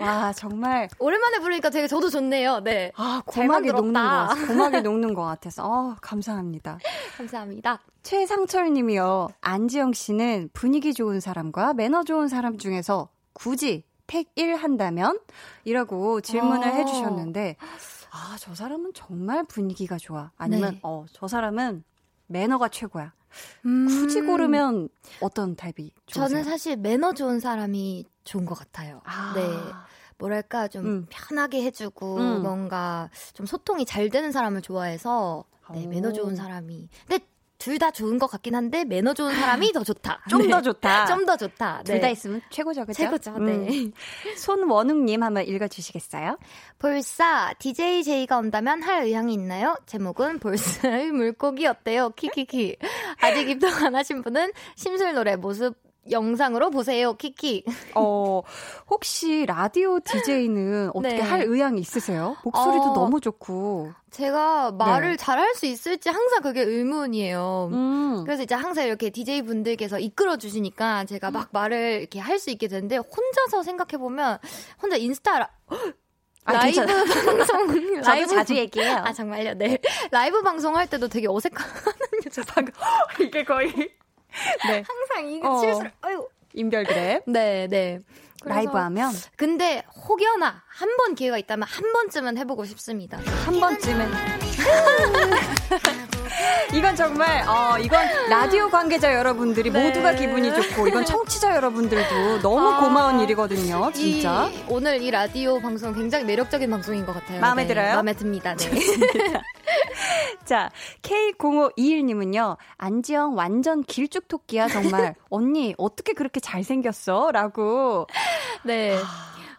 와, 정말 오랜만에 부르니까 되게 저도 좋네요. 네. 아, 고막이 녹는 거, 고막이 녹는 것 같아서. 아, 감사합니다. 감사합니다. 최상철님이요. 안지영 씨는 분위기 좋은 사람과 매너 좋은 사람 중에서 굳이 택일 한다면? 이라고 질문을 오. 해주셨는데, 아, 저 사람은 정말 분위기가 좋아. 아니면 네. 어, 저 사람은 매너가 최고야. 음. 굳이 고르면 어떤 타입이 좋으세요? 저는 사실 매너 좋은 사람이 좋은 것 같아요. 아. 네. 뭐랄까, 좀 음. 편하게 해주고, 음. 뭔가 좀 소통이 잘 되는 사람을 좋아해서, 네, 매너 좋은 사람이. 근데 둘 다 좋은 것 같긴 한데, 매너 좋은 사람이 더 좋다. 좀 더 네. 좋다. 좀 더 좋다. 네. 둘 다 있으면 최고죠, 그죠? 최고죠, 음. 네. 손원웅님 한번 읽어주시겠어요? 볼사, 디제이 제이가 온다면 할 의향이 있나요? 제목은 볼사의 물고기 어때요? 키키키. 아직 입덕 안 하신 분은 심술 노래 모습 영상으로 보세요. 키키. 어, 혹시 라디오 디제이는 어떻게 네. 할 의향이 있으세요? 목소리도 어, 너무 좋고. 제가 말을 네. 잘할 수 있을지 항상 그게 의문이에요. 음. 그래서 이제 항상 이렇게 디제이분들께서 이끌어주시니까 제가 막 음. 말을 이렇게 할 수 있게 되는데 혼자서 생각해보면 혼자 인스타 아, 라이브 방송 라이브 자주 얘기해요. 아, 정말요? 네. 라이브 방송할 때도 되게 어색하거든요. 저 방금 이게 거의 네. 항상 이거 실수를 어휴 인별그램 네, 네. 라이브하면 근데 혹여나 한 번 기회가 있다면 한 번쯤은 해보고 싶습니다. 한 번쯤은 이건 정말 어 이건 라디오 관계자 여러분들이 네. 모두가 기분이 좋고 이건 청취자 여러분들도 너무 아, 고마운 일이거든요. 진짜 이, 오늘 이 라디오 방송 굉장히 매력적인 방송인 것 같아요. 마음에 네, 들어요? 마음에 듭니다. 네. 자, 케이 공오이일님은요. 안지영 완전 길쭉토끼야 정말. 언니 어떻게 그렇게 잘생겼어? 라고. 네.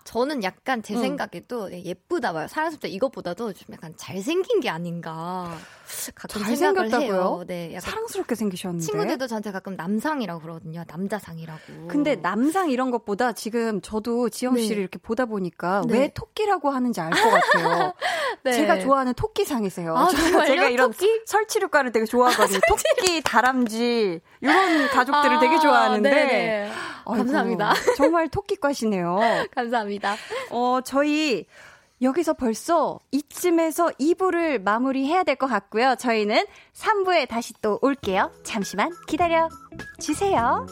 저는 약간 제 생각에도 응. 예쁘다 봐요. 사랑스럽다 이것보다도 좀 약간 잘생긴 게 아닌가 가끔 생각을 해요. 네, 약간 사랑스럽게 생기셨는데 친구들도 저한테 가끔 남상이라고 그러거든요. 남자상이라고. 근데 남상 이런 것보다 지금 저도 지영 씨를 네. 이렇게 보다 보니까 네. 왜 토끼라고 하는지 알 것 같아요. 네. 제가 좋아하는 토끼상이세요. 아, 제가, 제가 이런 토끼? 설치류과를 되게 좋아하거든요. 토끼, 다람쥐 이런 가족들을 아, 되게 좋아하는데 아이고, 감사합니다. 정말 토끼과시네요. 감사합니다. 어, 저희 여기서 벌써 이쯤에서 이 부를 마무리해야 될 것 같고요. 저희는 삼 부에 다시 또 올게요. 잠시만 기다려 주세요.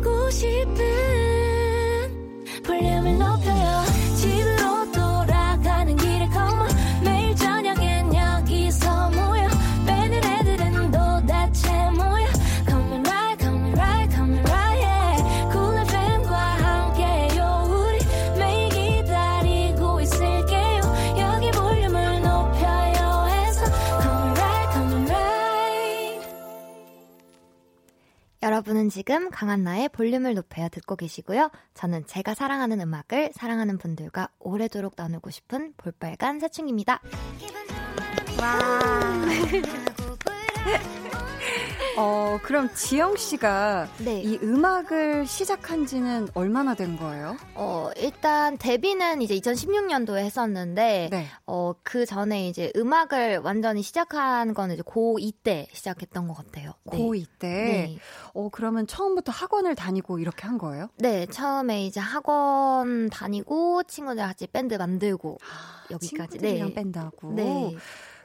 듣고 싶은 볼륨을 높여요. 집으로 돌아가는 길에 컴온 매일 저녁엔 여기서 모여 빼는 애들은 도대체 뭐야. Come right, come right, come right yeah. Cool 에프엠과 함께요. 우리 매일 기다리고 있을게요. 여기 볼륨을 높여요 해서 Come right, come right. 여러분은 지금 강한나의 볼륨을 높여 듣고 계시고요. 저는 제가 사랑하는 음악을 사랑하는 분들과 오래도록 나누고 싶은 볼빨간 사춘기입니다. 와. 어, 그럼 지영 씨가 네. 이 음악을 시작한 지는 얼마나 된 거예요? 어, 일단 데뷔는 이제 이천십육 년도에 했었는데 네. 어, 그 전에 이제 음악을 완전히 시작한 건 이제 고이 때 시작했던 것 같아요. 네. 고이 때. 네. 어, 그러면 처음부터 학원을 다니고 이렇게 한 거예요? 네, 처음에 이제 학원 다니고 친구들 같이 밴드 만들고 아, 여기까지. 친구들이랑 네. 밴드하고. 네.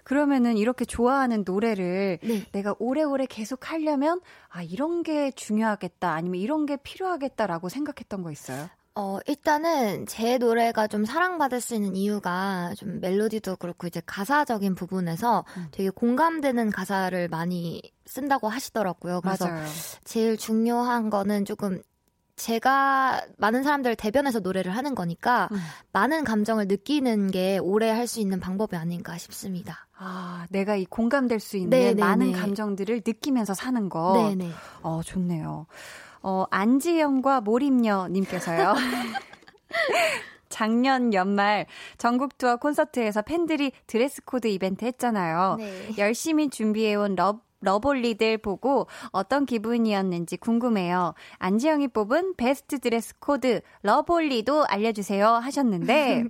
그러면은 이렇게 좋아하는 노래를 네. 내가 오래오래 계속 하려면 아 이런 게 중요하겠다 아니면 이런 게 필요하겠다라고 생각했던 거 있어요? 어 일단은 제 노래가 좀 사랑받을 수 있는 이유가 좀 멜로디도 그렇고 이제 가사적인 부분에서 음. 되게 공감되는 가사를 많이 쓴다고 하시더라고요. 그래서 맞아요. 제일 중요한 거는 조금 제가 많은 사람들을 대변해서 노래를 하는 거니까 음. 많은 감정을 느끼는 게 오래 할 수 있는 방법이 아닌가 싶습니다. 아, 내가 이 공감될 수 있는 네네네. 많은 감정들을 느끼면서 사는 거. 네네. 어, 좋네요. 어, 안지영과 몰입녀님께서요. 작년 연말 전국 투어 콘서트에서 팬들이 드레스코드 이벤트 했잖아요. 네. 열심히 준비해온 러브 러볼리들 보고 어떤 기분이었는지 궁금해요. 안지영이 뽑은 베스트 드레스 코드 러볼리도 알려주세요 하셨는데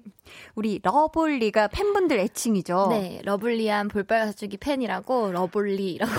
우리 러볼리가 팬분들 애칭이죠. 네. 러블리한 볼빨간사춘기 팬이라고 러볼리라고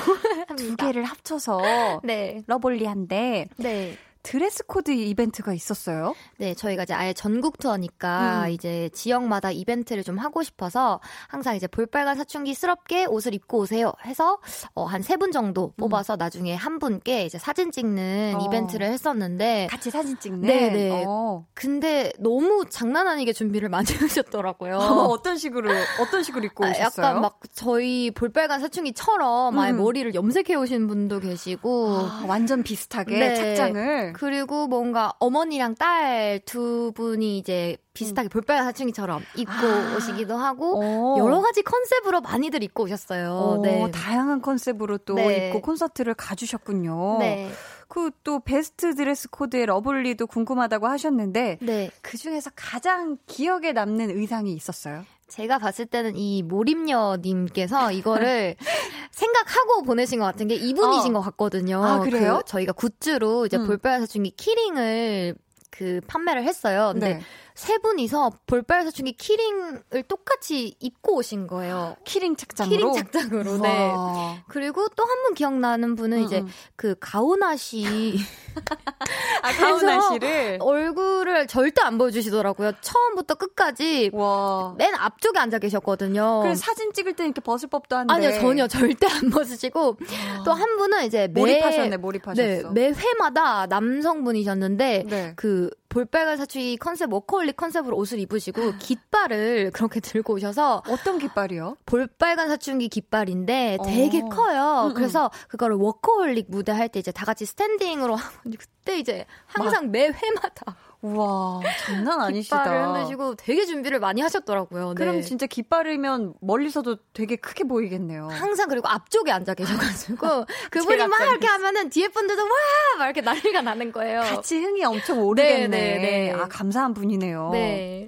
합니다. 두 개를 합쳐서 네. 러볼리한데 네. 드레스 코드 이벤트가 있었어요? 네, 저희가 이제 아예 전국 투어니까 음. 이제 지역마다 이벤트를 좀 하고 싶어서 항상 이제 볼빨간 사춘기스럽게 옷을 입고 오세요 해서 어, 한 세 분 정도 뽑아서 음. 나중에 한 분께 이제 사진 찍는 어. 이벤트를 했었는데 같이 사진 찍는? 네네. 어. 근데 너무 장난 아니게 준비를 많이 하셨더라고요. 어, 어떤 식으로 어떤 식으로 입고 오셨어요? 아, 약간 막 저희 볼빨간 사춘기처럼 음. 아예 머리를 염색해 오신 분도 계시고 아, 완전 비슷하게 네. 착장을. 그리고 뭔가 어머니랑 딸 두 분이 이제 비슷하게 음. 볼빨간 사춘기처럼 입고 아. 오시기도 하고 오. 여러 가지 컨셉으로 많이들 입고 오셨어요. 오, 네. 다양한 컨셉으로 또 네. 입고 콘서트를 가주셨군요. 네. 그 또 베스트 드레스 코드의 러블리도 궁금하다고 하셨는데 네. 그중에서 가장 기억에 남는 의상이 있었어요? 제가 봤을 때는 이 몰입녀님께서 이거를 생각하고 보내신 것 같은 게 이분이신 어. 것 같거든요. 아, 그래요? 그 저희가 굿즈로 이제 음. 볼빨간사춘기 키링을 그 판매를 했어요. 근데 네. 세 분이서 볼빨간사춘기 키링을 똑같이 입고 오신 거예요. 키링 착장으로? 키링 착장으로, 네. 와. 그리고 또 한 분 기억나는 분은 음. 이제 그 가오나시. 아, 가오나시를? 얼굴을 절대 안 보여주시더라고요. 처음부터 끝까지. 와. 맨 앞쪽에 앉아 계셨거든요. 그래서 사진 찍을 때 이렇게 벗을 법도 한데. 아니요, 전혀 절대 안 벗으시고. 또 한 분은 이제 매. 몰입하셨네, 몰입하셨어. 네, 매 회마다 남성분이셨는데. 네. 그 볼빨간 사춘기 컨셉 워커홀릭 컨셉으로 옷을 입으시고 깃발을 그렇게 들고 오셔서 어떤 깃발이요? 볼빨간 사춘기 깃발인데 되게 오. 커요. 음음. 그래서 그거를 워커홀릭 무대 할 때 이제 다 같이 스탠딩으로 하고 그때 이제 항상 막. 매 회마다 우와 장난 아니시다. 깃발을 흔드시고 되게 준비를 많이 하셨더라고요. 그럼 네. 진짜 깃발이면 멀리서도 되게 크게 보이겠네요. 항상 그리고 앞쪽에 앉아 계셔가지고 그분이 막 이렇게 하면은 뒤에 분들도 와 막 이렇게 난리가 나는 거예요. 같이 흥이 엄청 오르겠네. 네, 네. 아 감사한 분이네요. 네.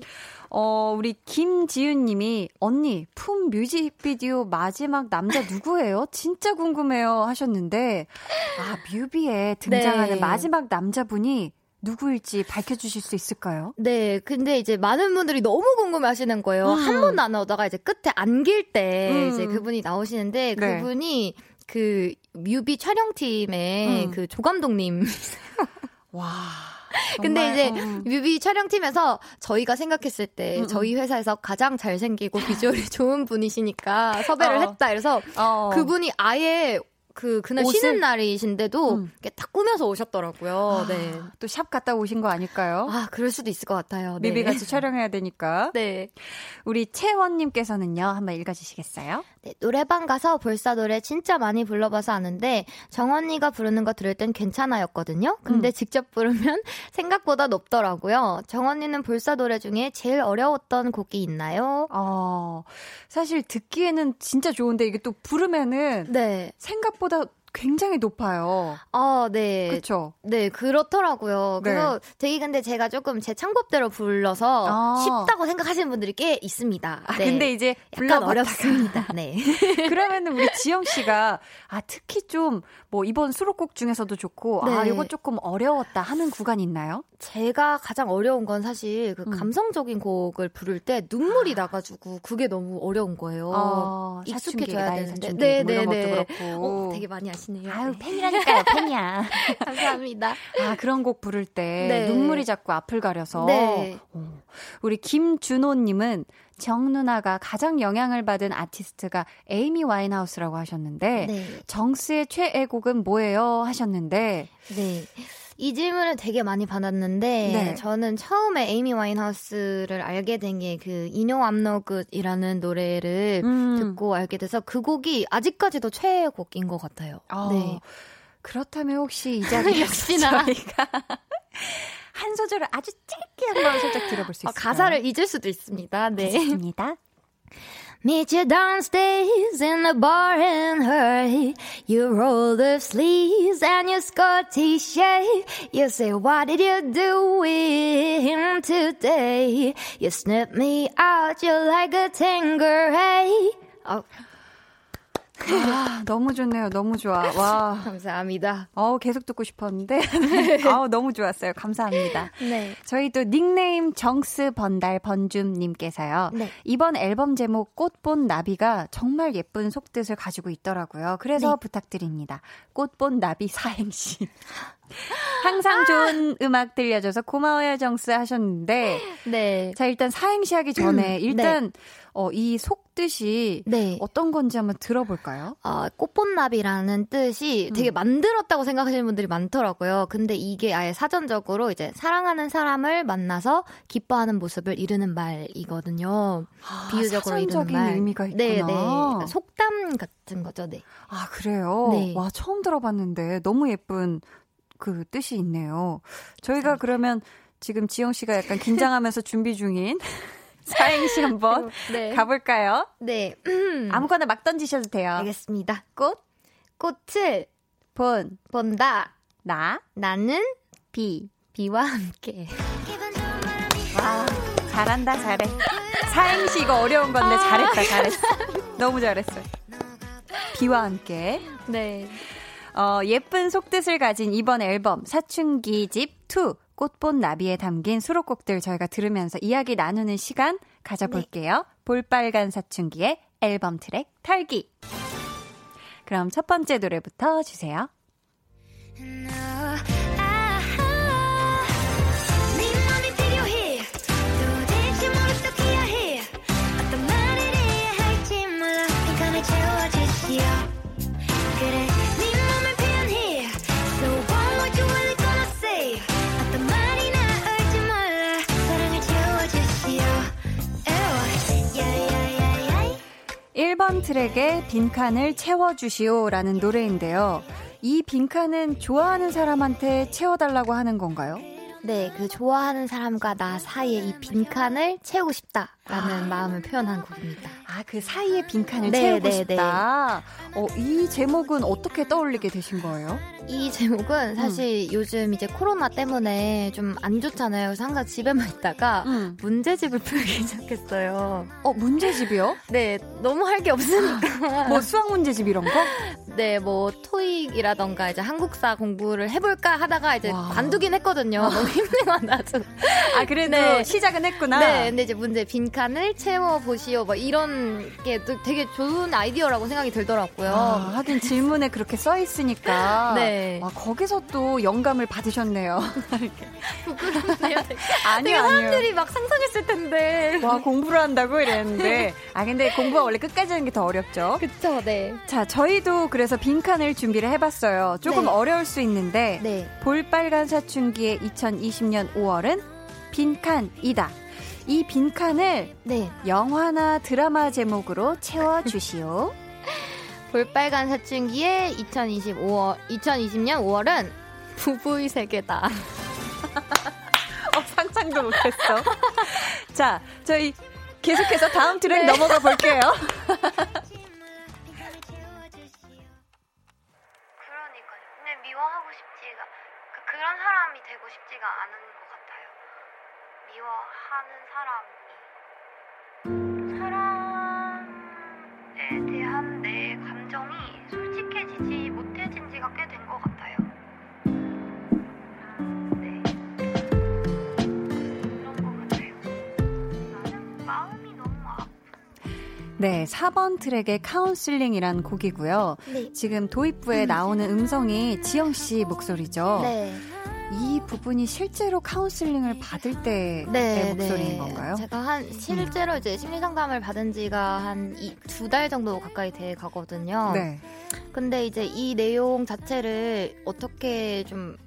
어 우리 김지윤님이 언니 품 뮤직비디오 마지막 남자 누구예요? 진짜 궁금해요 하셨는데 아 뮤비에 등장하는 네. 마지막 남자분이 누구일지 밝혀주실 수 있을까요? 네, 근데 이제 많은 분들이 너무 궁금해하시는 거예요. 음. 한 번도 안 나오다가 이제 끝에 안길 때 음. 이제 그분이 나오시는데 네. 그분이 그 뮤비 촬영팀의 음. 그 조감독님. 와. 근데 이제 음. 뮤비 촬영팀에서 저희가 생각했을 때 음. 저희 회사에서 가장 잘생기고 비주얼이 좋은 분이시니까 섭외를 어. 했다. 그래서 어. 그분이 아예 그 그날 옷을... 쉬는 날이신데도 음. 이렇게 딱 꾸며서 오셨더라고요. 아, 네. 또 샵 갔다 오신 거 아닐까요? 아, 그럴 수도 있을 것 같아요. 네. 미비같이 촬영해야 되니까. 네. 우리 채원님께서는요, 한번 읽어주시겠어요? 네, 노래방 가서 볼싸 노래 진짜 많이 불러봐서 아는데 정언니가 부르는 거 들을 땐 괜찮아였거든요. 근데 음. 직접 부르면 생각보다 높더라고요. 정언니는 볼싸 노래 중에 제일 어려웠던 곡이 있나요? 어, 사실 듣기에는 진짜 좋은데 이게 또 부르면은 네. 생각보다 보다 굉장히 높아요. 아, 네. 그렇죠. 네, 그렇더라고요. 그래서 네. 되게 근데 제가 조금 제 창법대로 불러서 아. 쉽다고 생각하시는 분들이 꽤 있습니다. 네. 아, 근데 이제 약간 어렵습니다. 네. 그러면은 우리 지영 씨가 아, 특히 좀 뭐 이번 수록곡 중에서도 좋고 네. 아, 이건 조금 어려웠다 하는 구간 있나요? 제가 가장 어려운 건 사실 그 감성적인 음. 곡을 부를 때 눈물이 나가지고 그게 너무 어려운 거예요. 아, 익숙해져야 되는데. 네, 네, 네. 어, 되게 많이 아시. 네. 아유, 팬이라니까요, 팬이야. 감사합니다. 아, 그런 곡 부를 때 네. 눈물이 자꾸 앞을 가려서. 네. 우리 김준호님은 정 누나가 가장 영향을 받은 아티스트가 에이미 와인하우스라고 하셨는데 네. 정스의 최애곡은 뭐예요? 하셨는데 네. 이 질문을 되게 많이 받았는데 네. 저는 처음에 에이미 와인하우스를 알게 된 게 그 인용 암노굿이라는 노래를 음. 듣고 알게 돼서 그 곡이 아직까지도 최애 곡인 것 같아요. 어. 네. 그렇다면 혹시 이 자리에서 저희가 한 소절을 아주 짧게 한번 살짝 들어볼 수 있을까요? 어, 가사를 잊을 수도 있습니다. 네. 좋습니다. Meet you downstairs in the bar in hurry. You roll up sleeves and you score t-shirt. You say, what did you do with him today? You snip me out, you're like a tangerine. Oh. 아, 너무 좋네요. 너무 좋아. 와. 감사합니다. 어, 계속 듣고 싶었는데. 아, 너무 좋았어요. 감사합니다. 네. 저희 또 닉네임 정스 번달 번줌님께서요. 네. 이번 앨범 제목 꽃본 나비가 정말 예쁜 속뜻을 가지고 있더라고요. 그래서 네. 부탁드립니다. 꽃본 나비 사행시. 항상 좋은 아! 음악 들려줘서 고마워요 정스 하셨는데 네. 자, 일단 사행시 하기 전에 일단 네. 어, 이 속뜻이 네. 어떤 건지 한번 들어볼까요? 아, 꽃본나비라는 뜻이 되게 만들었다고 생각하시는 분들이 많더라고요. 근데 이게 아예 사전적으로 이제 사랑하는 사람을 만나서 기뻐하는 모습을 이르는 말이거든요. 아, 비유적으로 이르는 말. 사전적인 의미가 있구나. 네, 네. 속담 같은 거죠. 네. 아, 그래요? 네. 와, 처음 들어봤는데 너무 예쁜 그 뜻이 있네요. 저희가 그러면 지금 지영 씨가 약간 긴장하면서 준비 중인 사행시 한번 네. 가볼까요? 네. 아무거나 막 던지셔도 돼요. 알겠습니다. 꽃. 꽃을 본. 본다. 나. 나는 비. 비와 함께. 와, 잘한다, 잘해. 사행시 이거 어려운 건데 잘했다, 잘했어. 너무 잘했어. 비와 함께. 네. 어, 예쁜 속뜻을 가진 이번 앨범 사춘기 집 투. 꽃본 나비에 담긴 수록곡들 저희가 들으면서 이야기 나누는 시간 가져볼게요. 네. 볼빨간 사춘기의 앨범 트랙 탈기. 그럼 첫 번째 노래부터 주세요. 일 번 트랙의 빈칸을 채워주시오라는 노래인데요. 이 빈칸은 좋아하는 사람한테 채워달라고 하는 건가요? 네, 그 좋아하는 사람과 나 사이에 이 빈칸을 채우고 싶다라는 아. 마음을 표현한 곡입니다. 아, 그 사이에 빈칸을 네, 채우고 네, 싶다. 네. 어, 이 제목은 어떻게 떠올리게 되신 거예요? 이 제목은 사실 음. 요즘 이제 코로나 때문에 좀 안 좋잖아요. 그래서 항상 집에만 있다가 음. 문제집을 풀기 시작했어요. 어, 문제집이요? 네, 너무 할 게 없으니까. 뭐 수학 문제집 이런 거? 네, 뭐 토익이라던가 이제 한국사 공부를 해볼까 하다가 이제 와. 관두긴 했거든요. 너무 힘내만 나죠. 아, 그래도 네. 시작은 했구나. 네, 근데 이제 문제 빈 칸을 채워보시오. 뭐 이런 게 되게 좋은 아이디어라고 생각이 들더라고요. 아, 하긴 질문에 그렇게 써있으니까. 네. 아, 거기서 또 영감을 받으셨네요. 이렇게. 부끄럽네요. 아니요, 아니요. 사람들이 막 상상했을 텐데. 와, 공부를 한다고 이랬는데. 아, 근데 공부가 원래 끝까지 하는 게 더 어렵죠. 그쵸, 네. 자, 저희도 그래서 빈칸을 준비를 해봤어요. 조금 네. 어려울 수 있는데. 네. 볼빨간 사춘기의 이천이십 년 오월은 빈칸이다. 이 빈칸을 네. 영화나 드라마 제목으로 채워주시오. 볼빨간 사춘기의 이천이십오 년 오월은 부부의 세계다. 어, 상상도 못했어. 자, 저희 계속해서 다음 트랙 네. 넘어가 볼게요. 네, 사 번 트랙의 카운슬링이란 곡이고요. 네. 지금 도입부에 나오는 음성이 지영 씨 목소리죠. 네. 이 부분이 실제로 카운슬링을 받을 때의 네, 목소리인 네. 건가요? 제가 한 실제로 이제 심리 상담을 받은 지가 한 두 달 정도 가까이 돼 가거든요. 네. 근데 이제 이 내용 자체를 어떻게 좀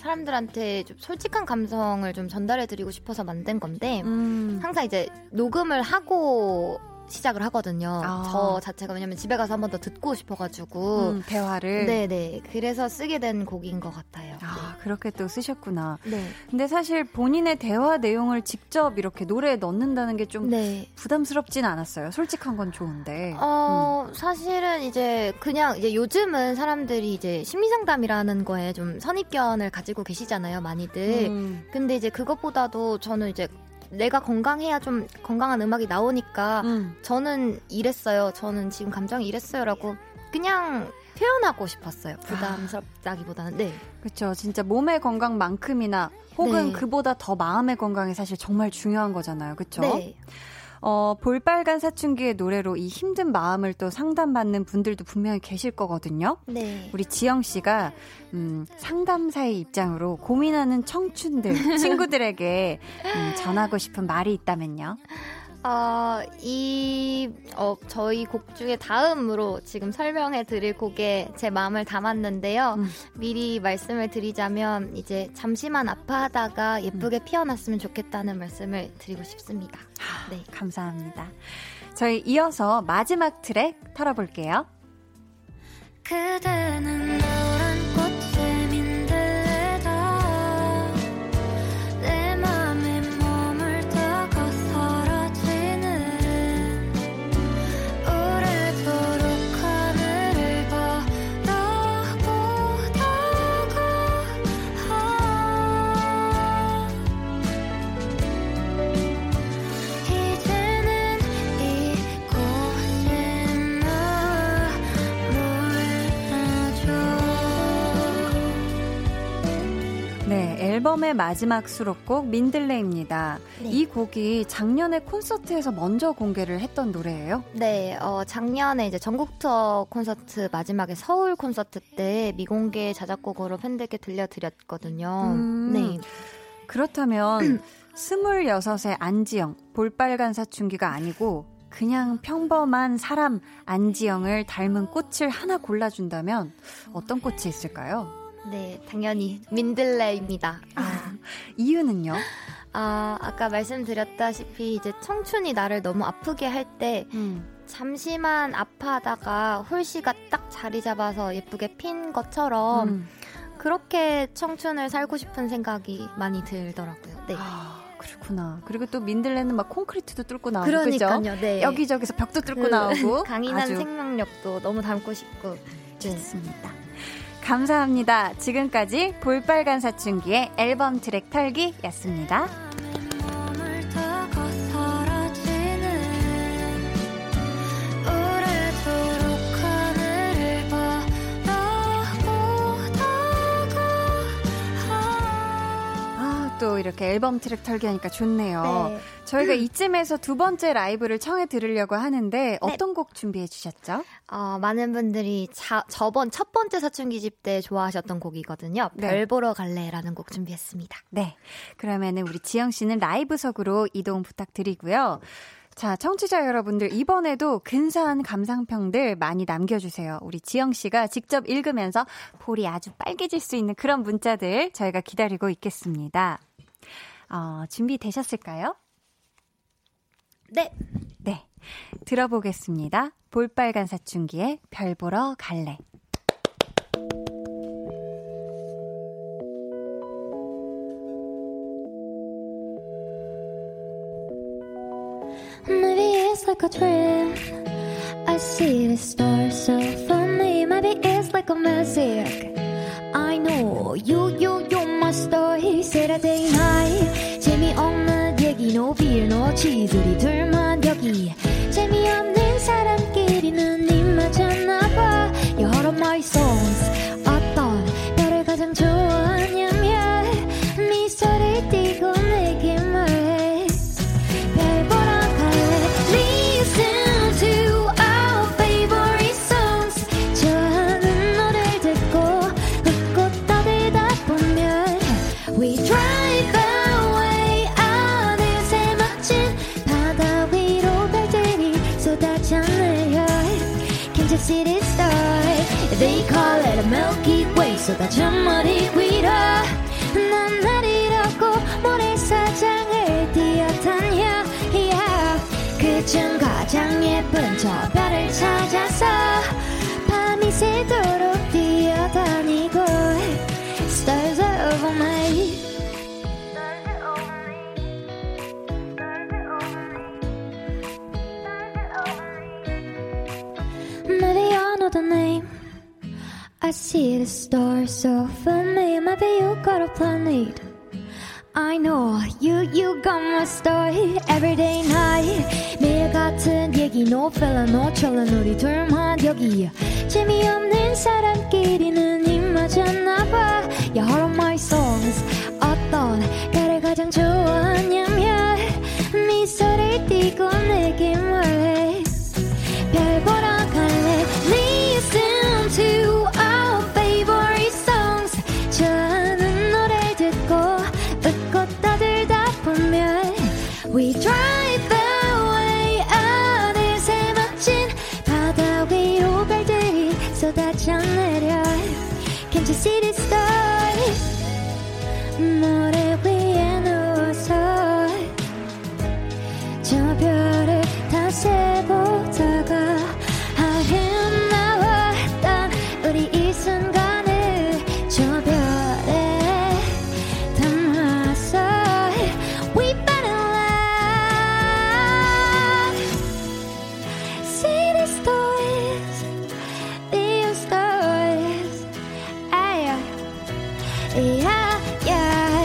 사람들한테 좀 솔직한 감성을 좀 전달해드리고 싶어서 만든 건데 음. 항상 이제 녹음을 하고 시작을 하거든요. 아. 저 자체가 왜냐면 집에 가서 한 번 더 듣고 싶어가지고 음, 대화를 네네 그래서 쓰게 된 곡인 것 같아요. 아 네. 그렇게 또 쓰셨구나. 네. 근데 사실 본인의 대화 내용을 직접 이렇게 노래에 넣는다는 게 좀 네. 부담스럽진 않았어요. 솔직한 건 좋은데. 어 음. 사실은 이제 그냥 이제 요즘은 사람들이 이제 심리상담이라는 거에 좀 선입견을 가지고 계시잖아요, 많이들. 음. 근데 이제 그것보다도 저는 이제 내가 건강해야 좀 건강한 음악이 나오니까 음. 저는 이랬어요. 저는 지금 감정이 이랬어요. 라고 그냥 표현하고 싶었어요. 부담스럽다기보다는. 네. 그렇죠. 진짜 몸의 건강만큼이나 혹은 네. 그보다 더 마음의 건강이 사실 정말 중요한 거잖아요. 그렇죠? 네. 어, 볼빨간 사춘기의 노래로 이 힘든 마음을 또 상담받는 분들도 분명히 계실 거거든요. 네. 우리 지영 씨가 음, 상담사의 입장으로 고민하는 청춘들, 친구들에게 음, 전하고 싶은 말이 있다면요? 어, 이, 어, 저희 곡 중에 다음으로 지금 설명해 드릴 곡에 제 마음을 담았는데요. 음. 미리 말씀을 드리자면, 이제 잠시만 아파하다가 예쁘게 음. 피어났으면 좋겠다는 말씀을 드리고 싶습니다. 네. 감사합니다. 저희 이어서 마지막 트랙 털어볼게요. 그대는 노란 꽃샘인데 앨범의 마지막 수록곡 민들레입니다. 네. 이 곡이 작년에 콘서트에서 먼저 공개를 했던 노래예요? 네, 어, 작년에 이제 전국 투어 콘서트 마지막에 서울 콘서트 때 미공개 자작곡으로 팬들께 들려드렸거든요. 음, 네. 그렇다면 스물여섯의 안지영, 볼빨간 사춘기가 아니고 그냥 평범한 사람 안지영을 닮은 꽃을 하나 골라준다면 어떤 꽃이 있을까요? 네, 당연히 민들레입니다. 아, 이유는요? 아, 아까 말씀드렸다시피 이제 청춘이 나를 너무 아프게 할 때 음. 잠시만 아파하다가 홀씨가 딱 자리 잡아서 예쁘게 핀 것처럼 음. 그렇게 청춘을 살고 싶은 생각이 많이 들더라고요. 네. 아, 그렇구나. 그리고 또 민들레는 막 콘크리트도 뚫고 나오고 그러니까요. 그죠? 네. 여기저기서 벽도 뚫고 그, 나오고 강인한 아주... 생명력도 너무 닮고 싶고 좋습니다. 네. 감사합니다. 지금까지 볼빨간 사춘기의 앨범 트랙 털기였습니다. 아, 또 이렇게 앨범 트랙 털기하니까 좋네요. 네. 저희가 이쯤에서 두 번째 라이브를 청해 들으려고 하는데 네. 어떤 곡 준비해 주셨죠? 어, 많은 분들이 자, 저번 첫 번째 사춘기집 때 좋아하셨던 곡이거든요. 네. 별 보러 갈래라는 곡 준비했습니다. 네, 그러면은 우리 지영 씨는 라이브석으로 이동 부탁드리고요. 자, 청취자 여러분들 이번에도 근사한 감상평들 많이 남겨주세요. 우리 지영씨가 직접 읽으면서 볼이 아주 빨개질 수 있는 그런 문자들 저희가 기다리고 있겠습니다. 어, 준비되셨을까요? 네. 네, 들어보겠습니다. 볼빨간 사춘기에 별 보러 갈래. Maybe it's like a dream. I see the stars so funny. Maybe it's like a magic. I know you, you, you're my star. Saturday night. 재미없는 얘기 no beer no cheese. 우리 둘만 여기. 재미없는 사람끼리는 입 맞췄나 봐. You're all of my songs. 어떤 너를 가장 좋아하냐면 미소를 띄고 내게 말해. City star, they call it a Milky Way. 쏟아져 머리 위로 난 날 잃었고 모래사장을 뛰어다녀 yeah. 그중 가장 예쁜 저 별을 찾아서 밤이 새도록 뛰어다니고 Stars are over me. The name I see the stars so funny. Maybe you got a planet. I know you, you got my story. Everyday night 매일 같은 얘기 no fella no chillin' 우리 둘만 여기. 재미없는 사람끼리는 입 맞았나 봐. You're all of my songs. 어떤 나를 가장 좋아하냐면 미소를 띄고 내게 말해. 별 보러 갈래. Listen to our favorite songs. 좋아하는 노래 듣고 웃고 떠들다 보면 We drive away. 하늘새 멋진 바다 위로 별들이 쏟아져 내려. Can't you see this story? 모래 위에 누워서 저 별을 다 세보다가 아름다웠던 우리 이 순간을 저 별에 담아서 We fell in love. City stories, real stories. Yeah, yeah, yeah.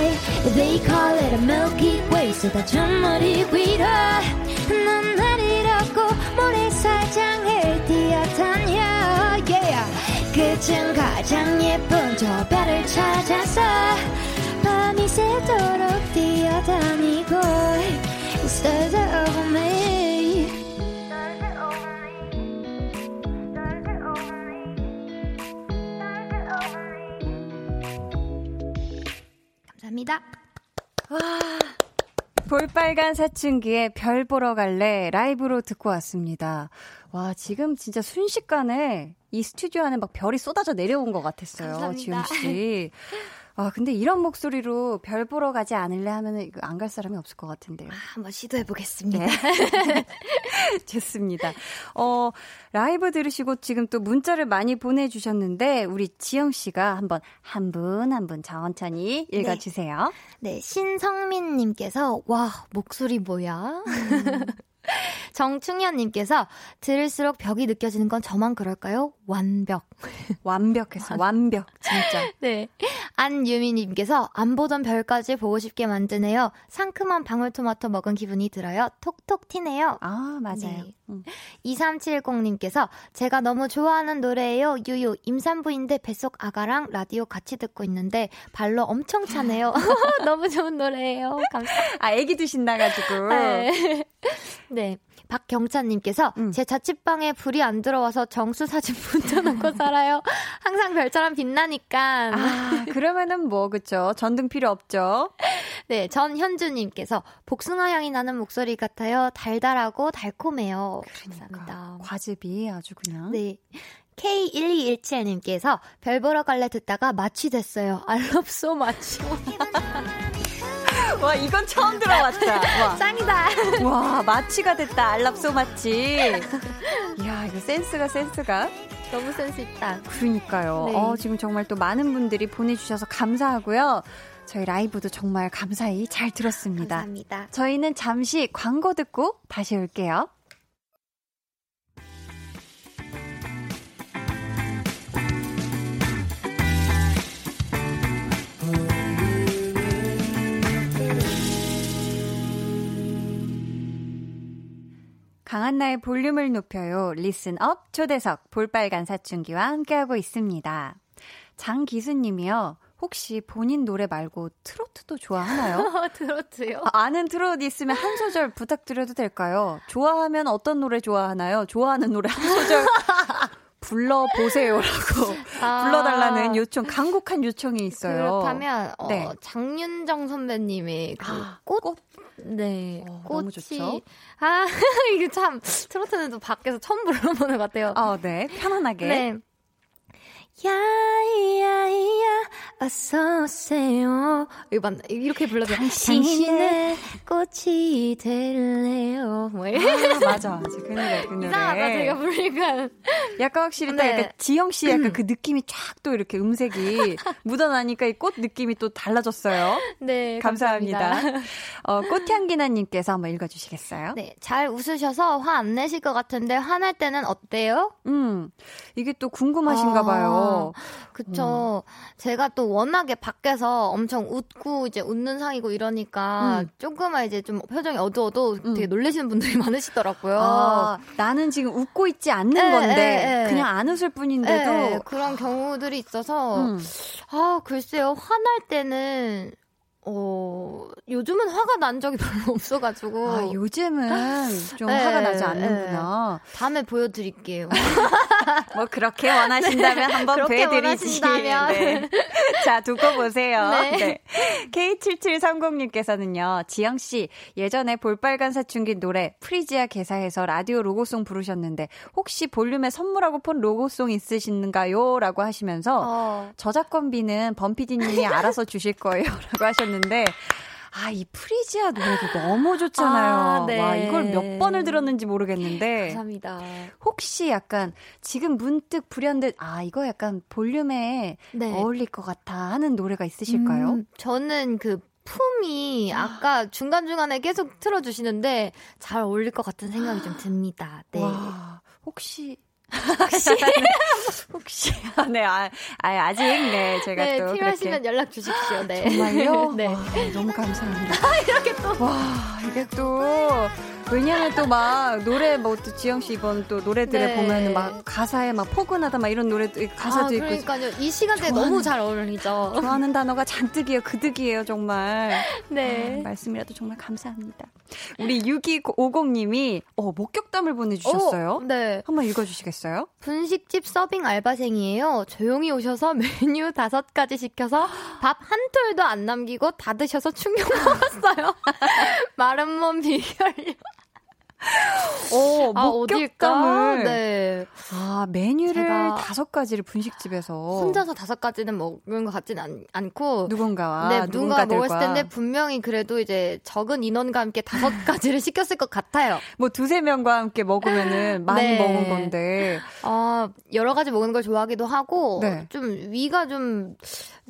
They call it a Milky Way. 쏟아져 머리 위로 난 날 잃었고 모래사장을 뛰어다녀 yeah. 그중 가장 예쁜 저 별을 찾아서 밤이 새도록 뛰어다니고 Stars are over me. Stars are over me. Stars are over me. Stars are over me. 감사합니다. 볼빨간 사춘기에 별 보러 갈래 라이브로 듣고 왔습니다. 와, 지금 진짜 순식간에 이 스튜디오 안에 막 별이 쏟아져 내려온 것 같았어요. 지훈 씨. 아, 근데 이런 목소리로 별 보러 가지 않을래 하면은 안 갈 사람이 없을 것 같은데요. 아, 한번 시도해 보겠습니다. 네. 좋습니다. 어, 라이브 들으시고 지금 또 문자를 많이 보내주셨는데 우리 지영 씨가 한번 한 분 한 분 천천히 읽어주세요. 네, 네 신성민님께서 와 목소리 뭐야? 정충현님께서 들을수록 벽이 느껴지는 건 저만 그럴까요? 완벽. 완벽했어. 완벽. 진짜. 네. 안유미님께서 안 보던 별까지 보고 싶게 만드네요. 상큼한 방울토마토 먹은 기분이 들어요. 톡톡 튀네요. 아, 맞아요. 네. 음. 이삼칠공님께서 제가 너무 좋아하는 노래예요. 유유. 임산부인데 뱃속 아가랑 라디오 같이 듣고 있는데 발로 엄청 차네요. 너무 좋은 노래예요. 감사합니다. 아, 애기 드신다가지고. 네. 네. 박경찬님께서 음. 제 자취방에 불이 안 들어와서 정수 사진 붙여놓고 살아요. 항상 별처럼 빛나니까. 아, 그러면은 뭐 그쵸? 전등 필요 없죠. 네, 전현주님께서 복숭아 향이 나는 목소리 같아요. 달달하고 달콤해요. 그러니까, 감사합니다. 과즙이 아주 그냥. 네. 케이 일이일칠님께서 별 보러 갈래 듣다가 마취됐어요. I love so much. 와, 이건 처음 들어봤다. 와. 짱이다. 와, 마취가 됐다. 알랍소 마취. 이야, 이거 센스가 센스가. 너무 센스 있다. 그러니까요. 네. 어, 지금 정말 또 많은 분들이 보내주셔서 감사하고요. 저희 라이브도 정말 감사히 잘 들었습니다. 감사합니다. 저희는 잠시 광고 듣고 다시 올게요. 강한나의 볼륨을 높여요. 리슨업 초대석 볼빨간 사춘기와 함께하고 있습니다. 장기수님이요. 혹시 본인 노래 말고 트로트도 좋아하나요? 트로트요? 아는 트로트 있으면 한 소절 부탁드려도 될까요? 좋아하면 어떤 노래 좋아하나요? 좋아하는 노래 한 소절 불러보세요라고 아. 불러달라는 요청, 간곡한 요청이 있어요. 그렇다면 어, 네. 장윤정 선배님의 그 아, 꽃? 꽃? 네, 어, 꽃이 너무 좋죠? 아 이게 참 트로트는 또 밖에서 처음 불러보는 것 같아요. 어, 네, 편안하게. 네. 야야야 어서 오세요. 이거 맞나? 이렇게 불러도 당신의 꽃이 될래요. 뭐 아, 맞아. 그 노래, 그 노래. 이상하다 제가 부르니까. 약간 확실히 딱 네. 약간 지영 씨 약간 그 느낌이 쫙 또 이렇게 음색이 묻어나니까 이 꽃 느낌이 또 달라졌어요. 네, 감사합니다. 감사합니다. 어, 꽃향기나님께서 한번 읽어주시겠어요? 네, 잘 웃으셔서 화 안 내실 것 같은데 화날 때는 어때요? 음, 이게 또 궁금하신가봐요. 아. 그쵸. 음. 제가 또 워낙에 밖에서 엄청 웃고 이제 웃는 상이고 이러니까 음. 조금만 이제 좀 표정이 어두워도 음. 되게 놀라시는 분들이 많으시더라고요. 아, 나는 지금 웃고 있지 않는 에, 건데 에, 에. 그냥 안 웃을 뿐인데도 에, 에. 그런 경우들이 있어서 음. 아 글쎄요. 화날 때는 어, 요즘은 화가 난 적이 별로 없어가지고. 아, 요즘은 좀 네, 화가 나지 않는구나. 네. 다음에 보여드릴게요. 뭐, 그렇게 원하신다면 네, 한번 보여드리지. 네. 자, 두고 보세요. 네. 네. 케이 칠칠삼공님께서는요, 지영씨, 예전에 볼빨간 사춘기 노래, 프리지아 개사해서 라디오 로고송 부르셨는데, 혹시 볼륨에 선물하고 폰 로고송 있으신가요? 라고 하시면서, 어. 저작권비는 범피디님이 알아서 주실 거예요. 라고 하셨는데, 근데 아, 이 프리지아 노래도 너무 좋잖아요. 아, 네. 와, 이걸 몇 번을 들었는지 모르겠는데. 감사합니다. 혹시 약간 지금 문득 불현듯 아, 이거 약간 볼륨에 네. 어울릴 것 같아 하는 노래가 있으실까요? 음, 저는 그 품이 아까 중간중간에 계속 틀어주시는데 잘 어울릴 것 같은 생각이 좀 듭니다. 네. 와, 혹시... 혹시 혹시 아, 네 아, 아직 네 제가 네, 또 필요하시면 그렇게... 연락 주십시오. 네 정말요. 네 와, 너무 감사합니다. 이렇게 또 와 이게 또 왜냐하면 또 막 노래 뭐 또 지영 씨 이번 또 노래들에 네. 보면은 막 가사에 막 포근하다 막 이런 노래 가사도 아, 그러니까요. 있고 그러니까요. 이 시간대에 좋아하는, 너무 잘 어울리죠. 좋아하는 단어가 잔뜩이에요. 그득이에요 정말. 네 아, 말씀이라도 정말 감사합니다. 우리 육이오공님이 어, 목격담을 보내주셨어요. 오, 네 한번 읽어주시겠어요? 분식집 서빙 알바생이에요. 조용히 오셔서 메뉴 다섯 가지 시켜서 밥 한 톨도 안 남기고 다 드셔서 충격 먹었어요. 마른 몸 비결요. 오, 아, 목격담을. 네. 아, 메뉴를 다섯 가지를 분식집에서. 혼자서 다섯 가지는 먹는 것 같진 않, 않고. 누군가와. 네, 누군가 먹었을 텐데 분명히 그래도 이제 적은 인원과 함께 다섯 가지를 시켰을 것 같아요. 뭐 두세 명과 함께 먹으면은 많이 네. 먹은 건데. 아, 여러 가지 먹는 걸 좋아하기도 하고. 네. 좀 위가 좀,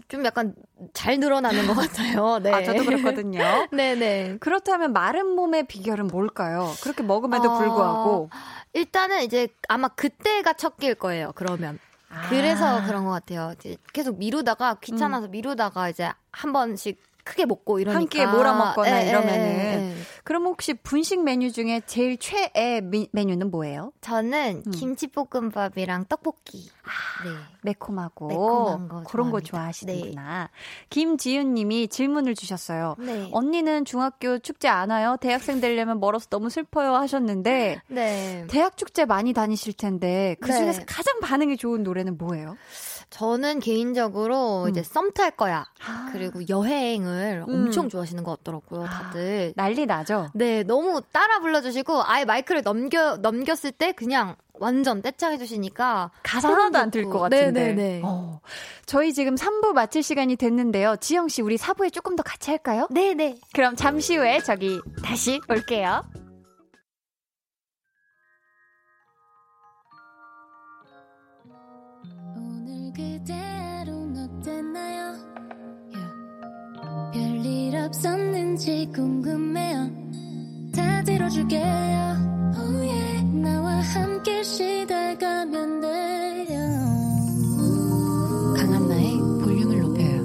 좀 약간 잘 늘어나는 것 같아요. 네. 아, 저도 그렇거든요. 네네. 그렇다면 마른 몸의 비결은 뭘까요? 그렇게 먹음에도 어... 불구하고. 일단은 이제 아마 그때가 첫 끼일 거예요, 그러면. 아. 그래서 그런 것 같아요. 이제 계속 미루다가 귀찮아서 음. 미루다가 이제 한 번씩 크게 먹고 이러니까. 한 끼에 몰아먹거나 에, 이러면은. 에, 에. 그럼 혹시 분식 메뉴 중에 제일 최애 미, 메뉴는 뭐예요? 저는 음. 김치볶음밥이랑 떡볶이. 아, 네. 매콤하고. 매콤한 거 그런 좋아합니다. 거 좋아하시는구나. 네. 김지윤 님이 질문을 주셨어요. 네. 언니는 중학교 축제 안 와요? 대학생 되려면 멀어서 너무 슬퍼요 하셨는데. 네. 대학 축제 많이 다니실 텐데 그중에서 네. 가장 반응이 좋은 노래는 뭐예요? 저는 개인적으로 음. 이제 썸 탈 거야. 아. 그리고 여행을 음. 엄청 좋아하시는 것 같더라고요, 다들. 아. 난리 나죠? 네, 너무 따라 불러주시고 아예 마이크를 넘겨, 넘겼을 때 그냥 완전 떼창해주시니까 가사 하나도 안 들 것 같은데. 네네네. 어. 저희 지금 삼 부 마칠 시간이 됐는데요. 지영씨, 우리 사 부에 조금 더 같이 할까요? 네네. 그럼 잠시 후에 저기 다시 올게요. 그대로는 어땠나요? Yeah. 별일 없었는지 궁금해요. 다 들어줄게요. Oh yeah. 나와 함께 시달가면 돼요. 강한나의 볼륨을 높여요.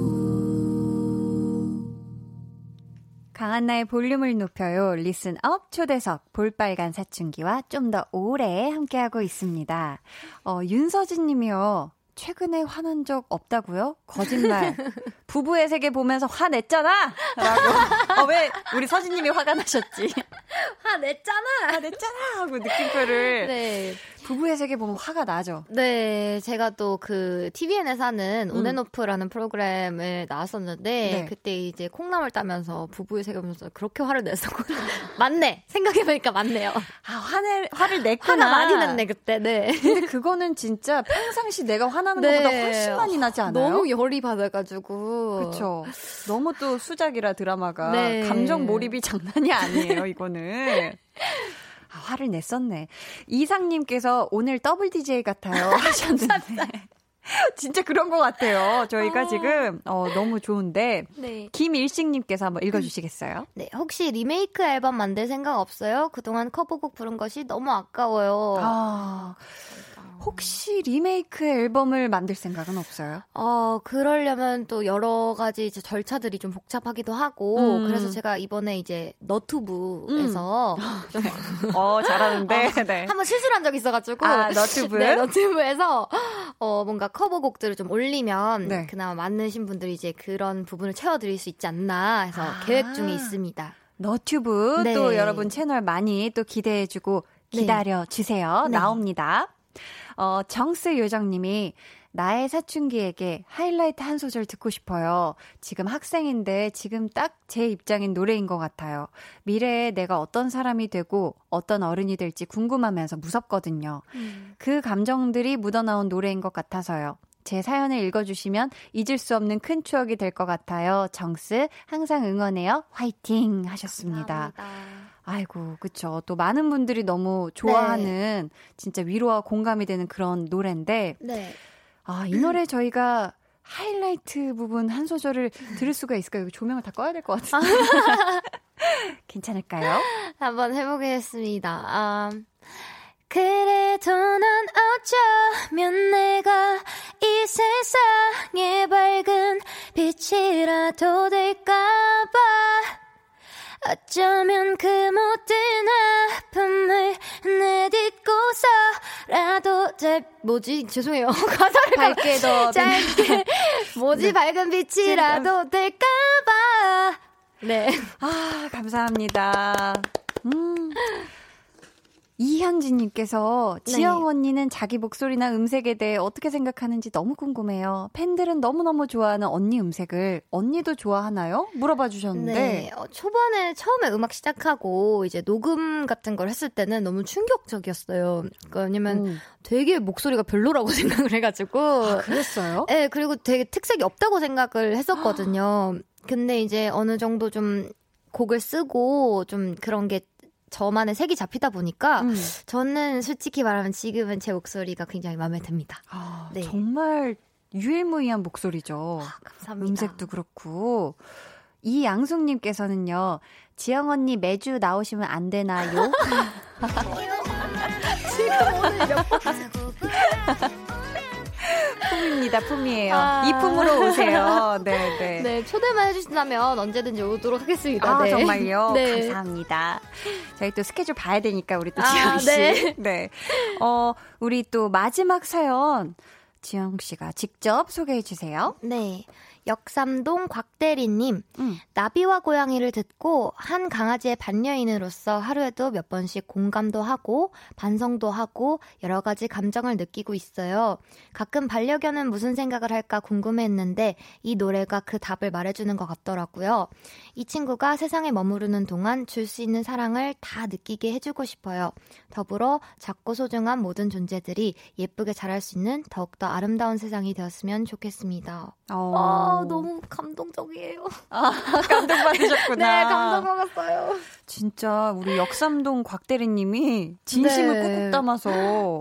강한나의 볼륨을 높여요. 리슨업 초대석 볼빨간 사춘기와 좀 더 오래 함께하고 있습니다. 어, 윤서진 님이요. 최근에 화난 적 없다고요? 거짓말. 부부의 세계 보면서 화냈잖아! 라고. 어, 왜 우리 서진님이 화가 나셨지? 화냈잖아! 화냈잖아! 하고 느낌표를. 네. 부부의 세계 보면 화가 나죠? 네. 제가 또 그 티비엔에 사는 음. 온앤오프라는 프로그램에 나왔었는데 네. 그때 이제 콩나물 따면서 부부의 세계 보면서 그렇게 화를 냈었거든요. 맞네. 생각해보니까 맞네요. 아, 화낼, 화를 냈구나. 화가 많이 났네 그때. 네. 근데 그거는 진짜 평상시 내가 화나는 네. 것보다 훨씬 많이 나지 않아요? 너무 열이 받아가지고. 그렇죠. 너무 또 수작이라 드라마가. 네. 감정 몰입이 장난이 아니에요. 이거는. 아, 화를 냈었네. 이상님께서 오늘 더블 디제이 같아요 하셨는데 진짜 그런 것 같아요. 저희가 아. 지금 어, 너무 좋은데 네. 김일식님께서 한번 읽어주시겠어요? 네, 혹시 리메이크 앨범 만들 생각 없어요? 그동안 커버곡 부른 것이 너무 아까워요. 아. 혹시 리메이크 앨범을 만들 생각은 없어요? 어, 그러려면 또 여러 가지 이제 절차들이 좀 복잡하기도 하고, 음. 그래서 제가 이번에 이제 너튜브에서. 음. 좀 어, 잘하는데. 어, 네. 한번 실수를 한 적이 있어가지고. 아, 너튜브? 네, 너튜브에서 어, 뭔가 커버곡들을 좀 올리면, 네. 그나마 많으신 분들이 이제 그런 부분을 채워드릴 수 있지 않나 해서 아. 계획 중에 있습니다. 너튜브 네. 또 여러분 채널 많이 또 기대해주고 기다려주세요. 네. 나옵니다. 어, 정스 요정님이 나의 사춘기에게 하이라이트 한 소절 듣고 싶어요. 지금 학생인데 지금 딱 제 입장인 노래인 것 같아요. 미래에 내가 어떤 사람이 되고 어떤 어른이 될지 궁금하면서 무섭거든요. 음. 그 감정들이 묻어나온 노래인 것 같아서요. 제 사연을 읽어주시면 잊을 수 없는 큰 추억이 될 것 같아요. 정스 항상 응원해요. 화이팅 하셨습니다. 감사합니다. 아이고, 그쵸. 또 많은 분들이 너무 좋아하는 네. 진짜 위로와 공감이 되는 그런 노래인데 네. 아, 이 노래 저희가 하이라이트 부분 한 소절을 들을 수가 있을까요? 여기 조명을 다 꺼야 될 것 같은데. 괜찮을까요? 한번 해보겠습니다. Um, 그래도 넌 어쩌면 내가 이 세상의 밝은 빛이라도 될까봐 어쩌면 그 모든 아픔을 내딛고서라도 잘 뭐지? 죄송해요. 가사를 밝게 더 짧게 뭐지? 네. 밝은 빛이라도 될까봐. 네. 아, 감사합니다. 음. 이현진님께서 네. 지영 언니는 자기 목소리나 음색에 대해 어떻게 생각하는지 너무 궁금해요. 팬들은 너무너무 좋아하는 언니 음색을 언니도 좋아하나요? 물어봐 주셨는데 네. 어, 초반에 처음에 음악 시작하고 이제 녹음 같은 걸 했을 때는 너무 충격적이었어요. 그러니까 왜냐면 음. 되게 목소리가 별로라고 생각을 해가지고 아, 그랬어요? 네. 그리고 되게 특색이 없다고 생각을 했었거든요. 근데 이제 어느 정도 좀 곡을 쓰고 좀 그런 게 저만의 색이 잡히다 보니까 음. 저는 솔직히 말하면 지금은 제 목소리가 굉장히 마음에 듭니다. 아, 네. 정말 유일무이한 목소리죠. 아, 감사합니다. 음색도 그렇고. 이양숙님께서는요. 지영 언니 매주 나오시면 안 되나요? 지금 오늘 몇 번? 품입니다. 품이에요. 아. 이 품으로 오세요. 네, 네. 네, 초대만 해주신다면 언제든지 오도록 하겠습니다. 아, 네. 정말요? 네. 감사합니다. 저희 또 스케줄 봐야 되니까 우리 또 지영 씨. 아, 네. 네. 어, 우리 또 마지막 사연 지영 씨가 직접 소개해 주세요. 네. 역삼동 곽대리님. 음. 나비와 고양이를 듣고 한 강아지의 반려인으로서 하루에도 몇 번씩 공감도 하고 반성도 하고 여러 가지 감정을 느끼고 있어요. 가끔 반려견은 무슨 생각을 할까 궁금했는데 이 노래가 그 답을 말해주는 것 같더라고요. 이 친구가 세상에 머무르는 동안 줄 수 있는 사랑을 다 느끼게 해주고 싶어요. 더불어 작고 소중한 모든 존재들이 예쁘게 자랄 수 있는 더욱더 아름다운 세상이 되었으면 좋겠습니다. 어. 아, 너무 감동적이에요. 아, 감동받으셨구나. 네, 감동받았어요. 진짜 우리 역삼동 곽대리님이 진심을 네. 꾹꾹 담아서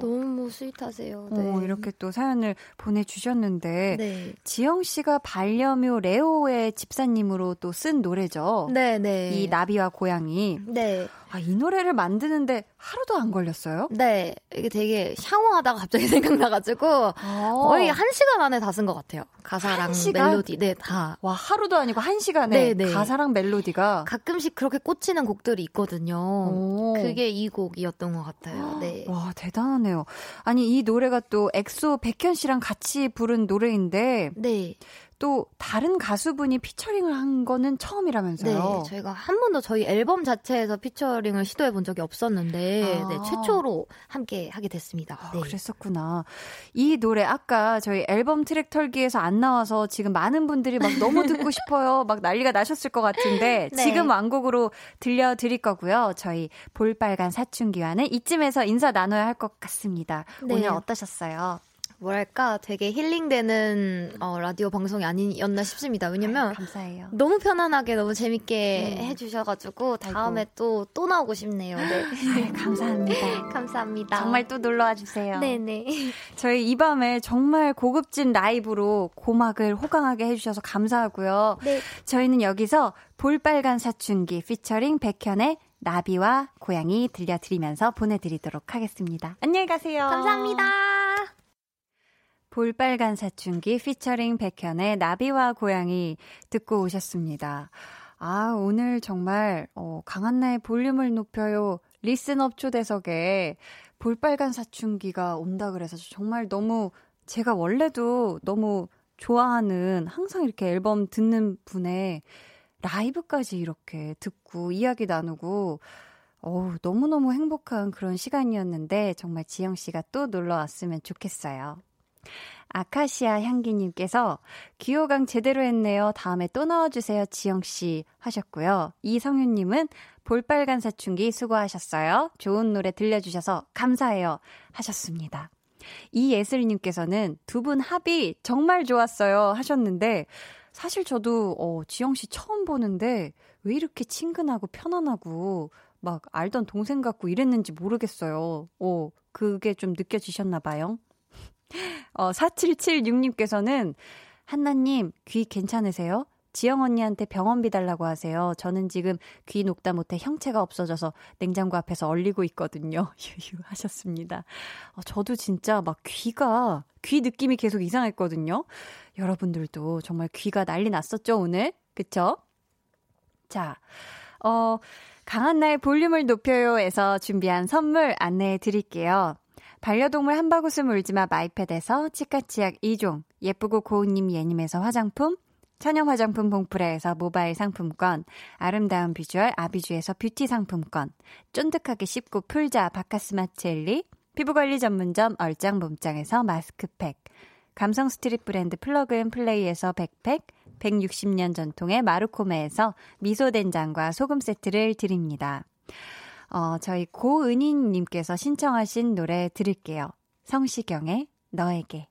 너무 스윗하세요. 네. 오, 이렇게 또 사연을 보내주셨는데 네. 지영씨가 반려묘 레오의 집사님으로 또 쓴 노래죠. 네, 네. 이 나비와 고양이. 네. 아, 이 노래를 만드는데 하루도 안 걸렸어요? 네. 이게 되게 샤워하다가 갑자기 생각나가지고 아. 거의 한 시간 안에 다 쓴 것 같아요. 가사랑 시간? 멜로디. 네, 다. 와, 하루도 아니고 한 시간에 네네. 가사랑 멜로디가. 가끔씩 그렇게 꽂히는 곡들이 있거든요. 오. 그게 이 곡이었던 것 같아요. 네. 와, 대단하네요. 아니, 이 노래가 또 엑소 백현 씨랑 같이 부른 노래인데. 네. 또 다른 가수분이 피처링을 한 거는 처음이라면서요? 네, 저희가 한 번도 저희 앨범 자체에서 피처링을 시도해 본 적이 없었는데 아. 네, 최초로 함께 하게 됐습니다. 아, 네. 그랬었구나. 이 노래 아까 저희 앨범 트랙 털기에서 안 나와서 지금 많은 분들이 막 너무 듣고 싶어요. 막 난리가 나셨을 것 같은데 네. 지금 완곡으로 들려드릴 거고요. 저희 볼빨간 사춘기와는 이쯤에서 인사 나눠야 할 것 같습니다. 네. 오늘 어떠셨어요? 뭐랄까 되게 힐링되는 어, 라디오 방송이 아니었나 싶습니다. 왜냐면 아유, 감사해요. 너무 편안하게 너무 재밌게 네. 해주셔가지고 다음에 또, 또 나오고 싶네요. 네. 아유, 감사합니다. 감사합니다. 정말 또 놀러와 주세요. 네네. 저희 이 밤에 정말 고급진 라이브로 고막을 호강하게 해주셔서 감사하고요. 네. 저희는 여기서 볼빨간 사춘기 피처링 백현의 나비와 고양이 들려드리면서 보내드리도록 하겠습니다. 안녕히 가세요. 감사합니다. 볼빨간 사춘기 피처링 백현의 나비와 고양이 듣고 오셨습니다. 아, 오늘 정말 어, 강한나의 볼륨을 높여요. 리슨업 초대석에 볼빨간 사춘기가 온다 그래서 정말 너무 제가 원래도 너무 좋아하는 항상 이렇게 앨범 듣는 분의 라이브까지 이렇게 듣고 이야기 나누고 어우, 너무너무 행복한 그런 시간이었는데 정말 지영 씨가 또 놀러 왔으면 좋겠어요. 아카시아 향기님께서 귀호강 제대로 했네요. 다음에 또 나와주세요 지영씨 하셨고요. 이성윤님은 볼빨간 사춘기 수고하셨어요. 좋은 노래 들려주셔서 감사해요 하셨습니다. 이예슬님께서는 두 분 합이 정말 좋았어요 하셨는데 사실 저도 어, 지영씨 처음 보는데 왜 이렇게 친근하고 편안하고 막 알던 동생 같고 이랬는지 모르겠어요. 어, 그게 좀 느껴지셨나 봐요. 어, 사칠칠육님께서는 한나님 귀 괜찮으세요? 지영 언니한테 병원비 달라고 하세요. 저는 지금 귀 녹다 못해 형체가 없어져서 냉장고 앞에서 얼리고 있거든요. 유유 하셨습니다. 어, 저도 진짜 막 귀가 귀 느낌이 계속 이상했거든요. 여러분들도 정말 귀가 난리 났었죠 오늘? 그쵸? 자, 어, 강한나의 볼륨을 높여요에서 준비한 선물 안내해 드릴게요. 반려동물 한바구스 물지마 마이패드에서 치카치약 이 종, 예쁘고 고운님 예님에서 화장품, 천연 화장품 봉프레에서 모바일 상품권, 아름다운 비주얼 아비주에서 뷰티 상품권, 쫀득하게 씹고 풀자 바카스마 첼리, 피부관리 전문점 얼짱 몸짱에서 마스크팩, 감성 스트릿 브랜드 플러그앤플레이에서 백팩, 백육십 년 전통의 마루코메에서 미소된장과 소금 세트를 드립니다. 어, 저희 고은희님께서 신청하신 노래 들을게요. 성시경의 너에게.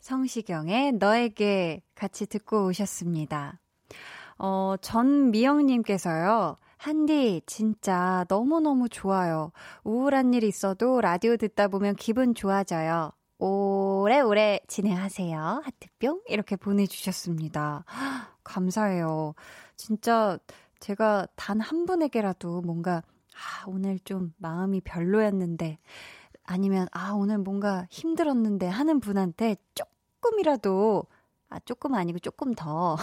성시경의 너에게 같이 듣고 오셨습니다. 어, 전미영님께서요. 한디 진짜 너무너무 좋아요. 우울한 일 있어도 라디오 듣다 보면 기분 좋아져요. 오래오래 진행하세요. 하트뿅 이렇게 보내주셨습니다. 헉, 감사해요. 진짜 제가 단 한 분에게라도 뭔가 아, 오늘 좀 마음이 별로였는데 아니면 아 오늘 뭔가 힘들었는데 하는 분한테 조금이라도 아, 조금 아니고 조금 더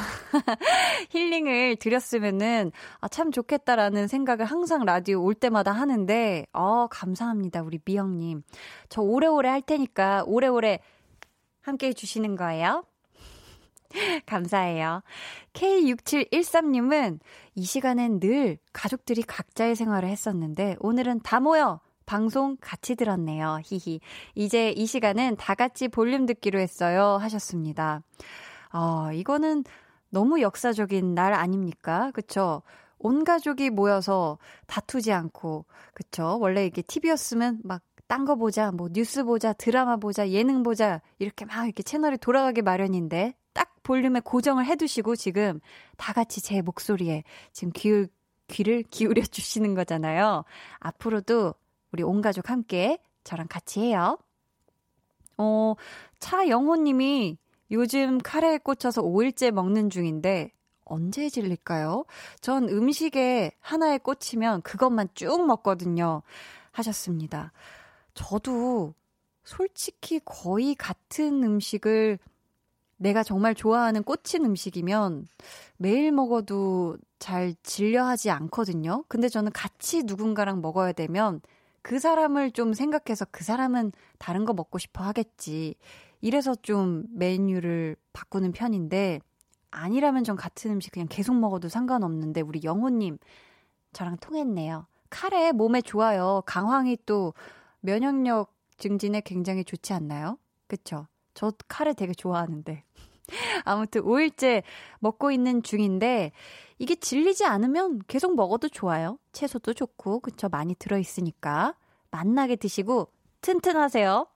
힐링을 드렸으면은 아, 참 좋겠다라는 생각을 항상 라디오 올 때마다 하는데 어, 감사합니다 우리 미영님. 저 오래오래 할 테니까 오래오래 함께해 주시는 거예요. 감사해요. 케이 육칠일삼님은 이 시간엔 늘 가족들이 각자의 생활을 했었는데 오늘은 다 모여 방송 같이 들었네요. 히히. 이제 이 시간은 다 같이 볼륨 듣기로 했어요. 하셨습니다. 어, 이거는 너무 역사적인 날 아닙니까? 그쵸? 온 가족이 모여서 다투지 않고, 그쵸? 원래 이게 티비였으면 막 딴 거 보자, 뭐 뉴스 보자, 드라마 보자, 예능 보자, 이렇게 막 이렇게 채널이 돌아가기 마련인데, 딱 볼륨에 고정을 해두시고 지금 다 같이 제 목소리에 지금 귀, 귀를 기울여 주시는 거잖아요. 앞으로도 우리 온 가족 함께 저랑 같이 해요. 어, 차영호님이 요즘 카레에 꽂혀서 오일째 먹는 중인데 언제 질릴까요? 전 음식에 하나에 꽂히면 그것만 쭉 먹거든요. 하셨습니다. 저도 솔직히 거의 같은 음식을 내가 정말 좋아하는 꽂힌 음식이면 매일 먹어도 잘 질려하지 않거든요. 근데 저는 같이 누군가랑 먹어야 되면 그 사람을 좀 생각해서 그 사람은 다른 거 먹고 싶어 하겠지. 이래서 좀 메뉴를 바꾸는 편인데 아니라면 전 같은 음식 그냥 계속 먹어도 상관없는데 우리 영호님 저랑 통했네요. 카레 몸에 좋아요. 강황이 또 면역력 증진에 굉장히 좋지 않나요? 그쵸? 저 카레 되게 좋아하는데. 아무튼 오일째 먹고 있는 중인데 이게 질리지 않으면 계속 먹어도 좋아요. 채소도 좋고 그쵸 많이 들어있으니까 맛나게 드시고 튼튼하세요.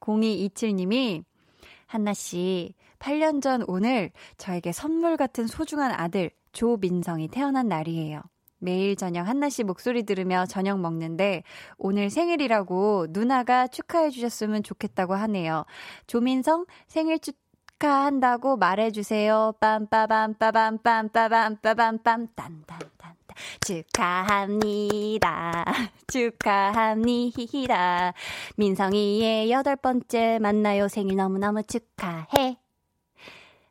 공이이칠님이 한나씨 팔 년 전 오늘 저에게 선물 같은 소중한 아들 조민성이 태어난 날이에요. 매일 저녁 한나씨 목소리 들으며 저녁 먹는데 오늘 생일이라고 누나가 축하해 주셨으면 좋겠다고 하네요. 조민성 생일 축 한다고 말해주세요. 빰빠밤빠밤빰빠밤빠밤빰 딴딴딴 축하합니다. 축하합니다. 민성이의 여덟 번째 만나요 생일 너무너무 축하해.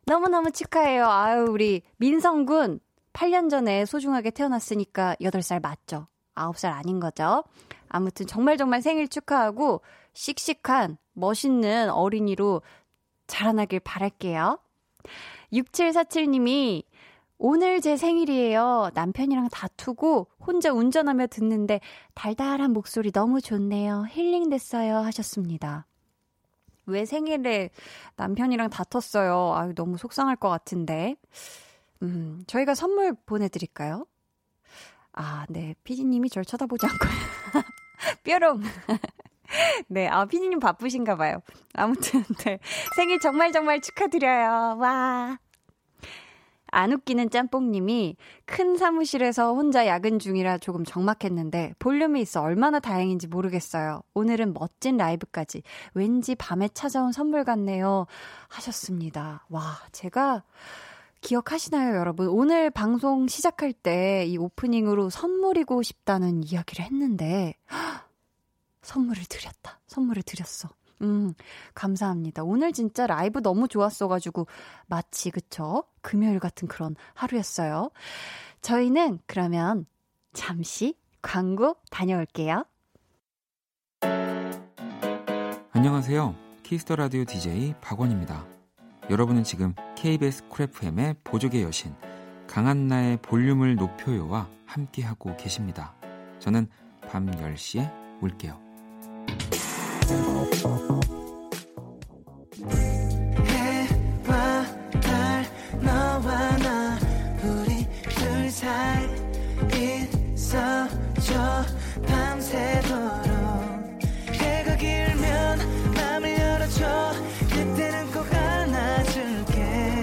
너무너무 축하해요. 아유 우리 민성군 팔 년 전에 소중하게 태어났으니까 여덟 살 맞죠? 아홉 살 아닌 거죠? 아무튼 정말 정말 생일 축하하고 씩씩한 멋있는 어린이로 자라나길 바랄게요. 육칠사칠님이 오늘 제 생일이에요. 남편이랑 다투고 혼자 운전하며 듣는데 달달한 목소리 너무 좋네요. 힐링됐어요. 하셨습니다. 왜 생일에 남편이랑 다퉜어요? 아유, 너무 속상할 것 같은데. 음, 저희가 선물 보내드릴까요? 아, 네. 피디님이 절 쳐다보지 않고. 뾰롱. 네, 아, 피디님 바쁘신가 봐요. 아무튼, 네. 생일 정말 정말 축하드려요. 와. 안 웃기는 짬뽕님이 큰 사무실에서 혼자 야근 중이라 조금 적막했는데 볼륨이 있어 얼마나 다행인지 모르겠어요. 오늘은 멋진 라이브까지 왠지 밤에 찾아온 선물 같네요. 하셨습니다. 와, 제가 기억하시나요, 여러분? 오늘 방송 시작할 때 이 오프닝으로 선물이고 싶다는 이야기를 했는데 선물을 드렸다. 선물을 드렸어. 음, 감사합니다. 오늘 진짜 라이브 너무 좋았어가지고 마치 그쵸? 금요일 같은 그런 하루였어요. 저희는 그러면 잠시 광고 다녀올게요. 안녕하세요. 키스더 라디오 디제이 박원입니다. 여러분은 지금 케이비에스 쿨 에프엠의 보조개 여신 강한나의 볼륨을 높여요와 함께하고 계십니다. 저는 밤 열 시에 올게요. 해와 달 너와 나 우리 둘 사이 있어줘 밤새도록 해가 길면 맘을 열어줘 그때는 꼭 안아줄게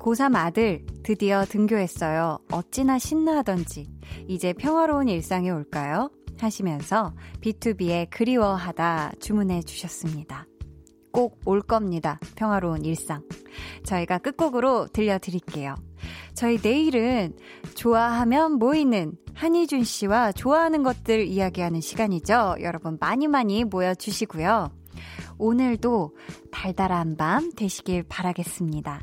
고삼 아들 드디어 등교했어요. 어찌나 신나하던지 이제 평화로운 일상이 올까요? 하시면서 비투비의 그리워하다 주문해 주셨습니다. 꼭 올 겁니다. 평화로운 일상. 저희가 끝곡으로 들려드릴게요. 저희 내일은 좋아하면 모이는 한희준 씨와 좋아하는 것들 이야기하는 시간이죠. 여러분 많이 많이 모여주시고요. 오늘도 달달한 밤 되시길 바라겠습니다.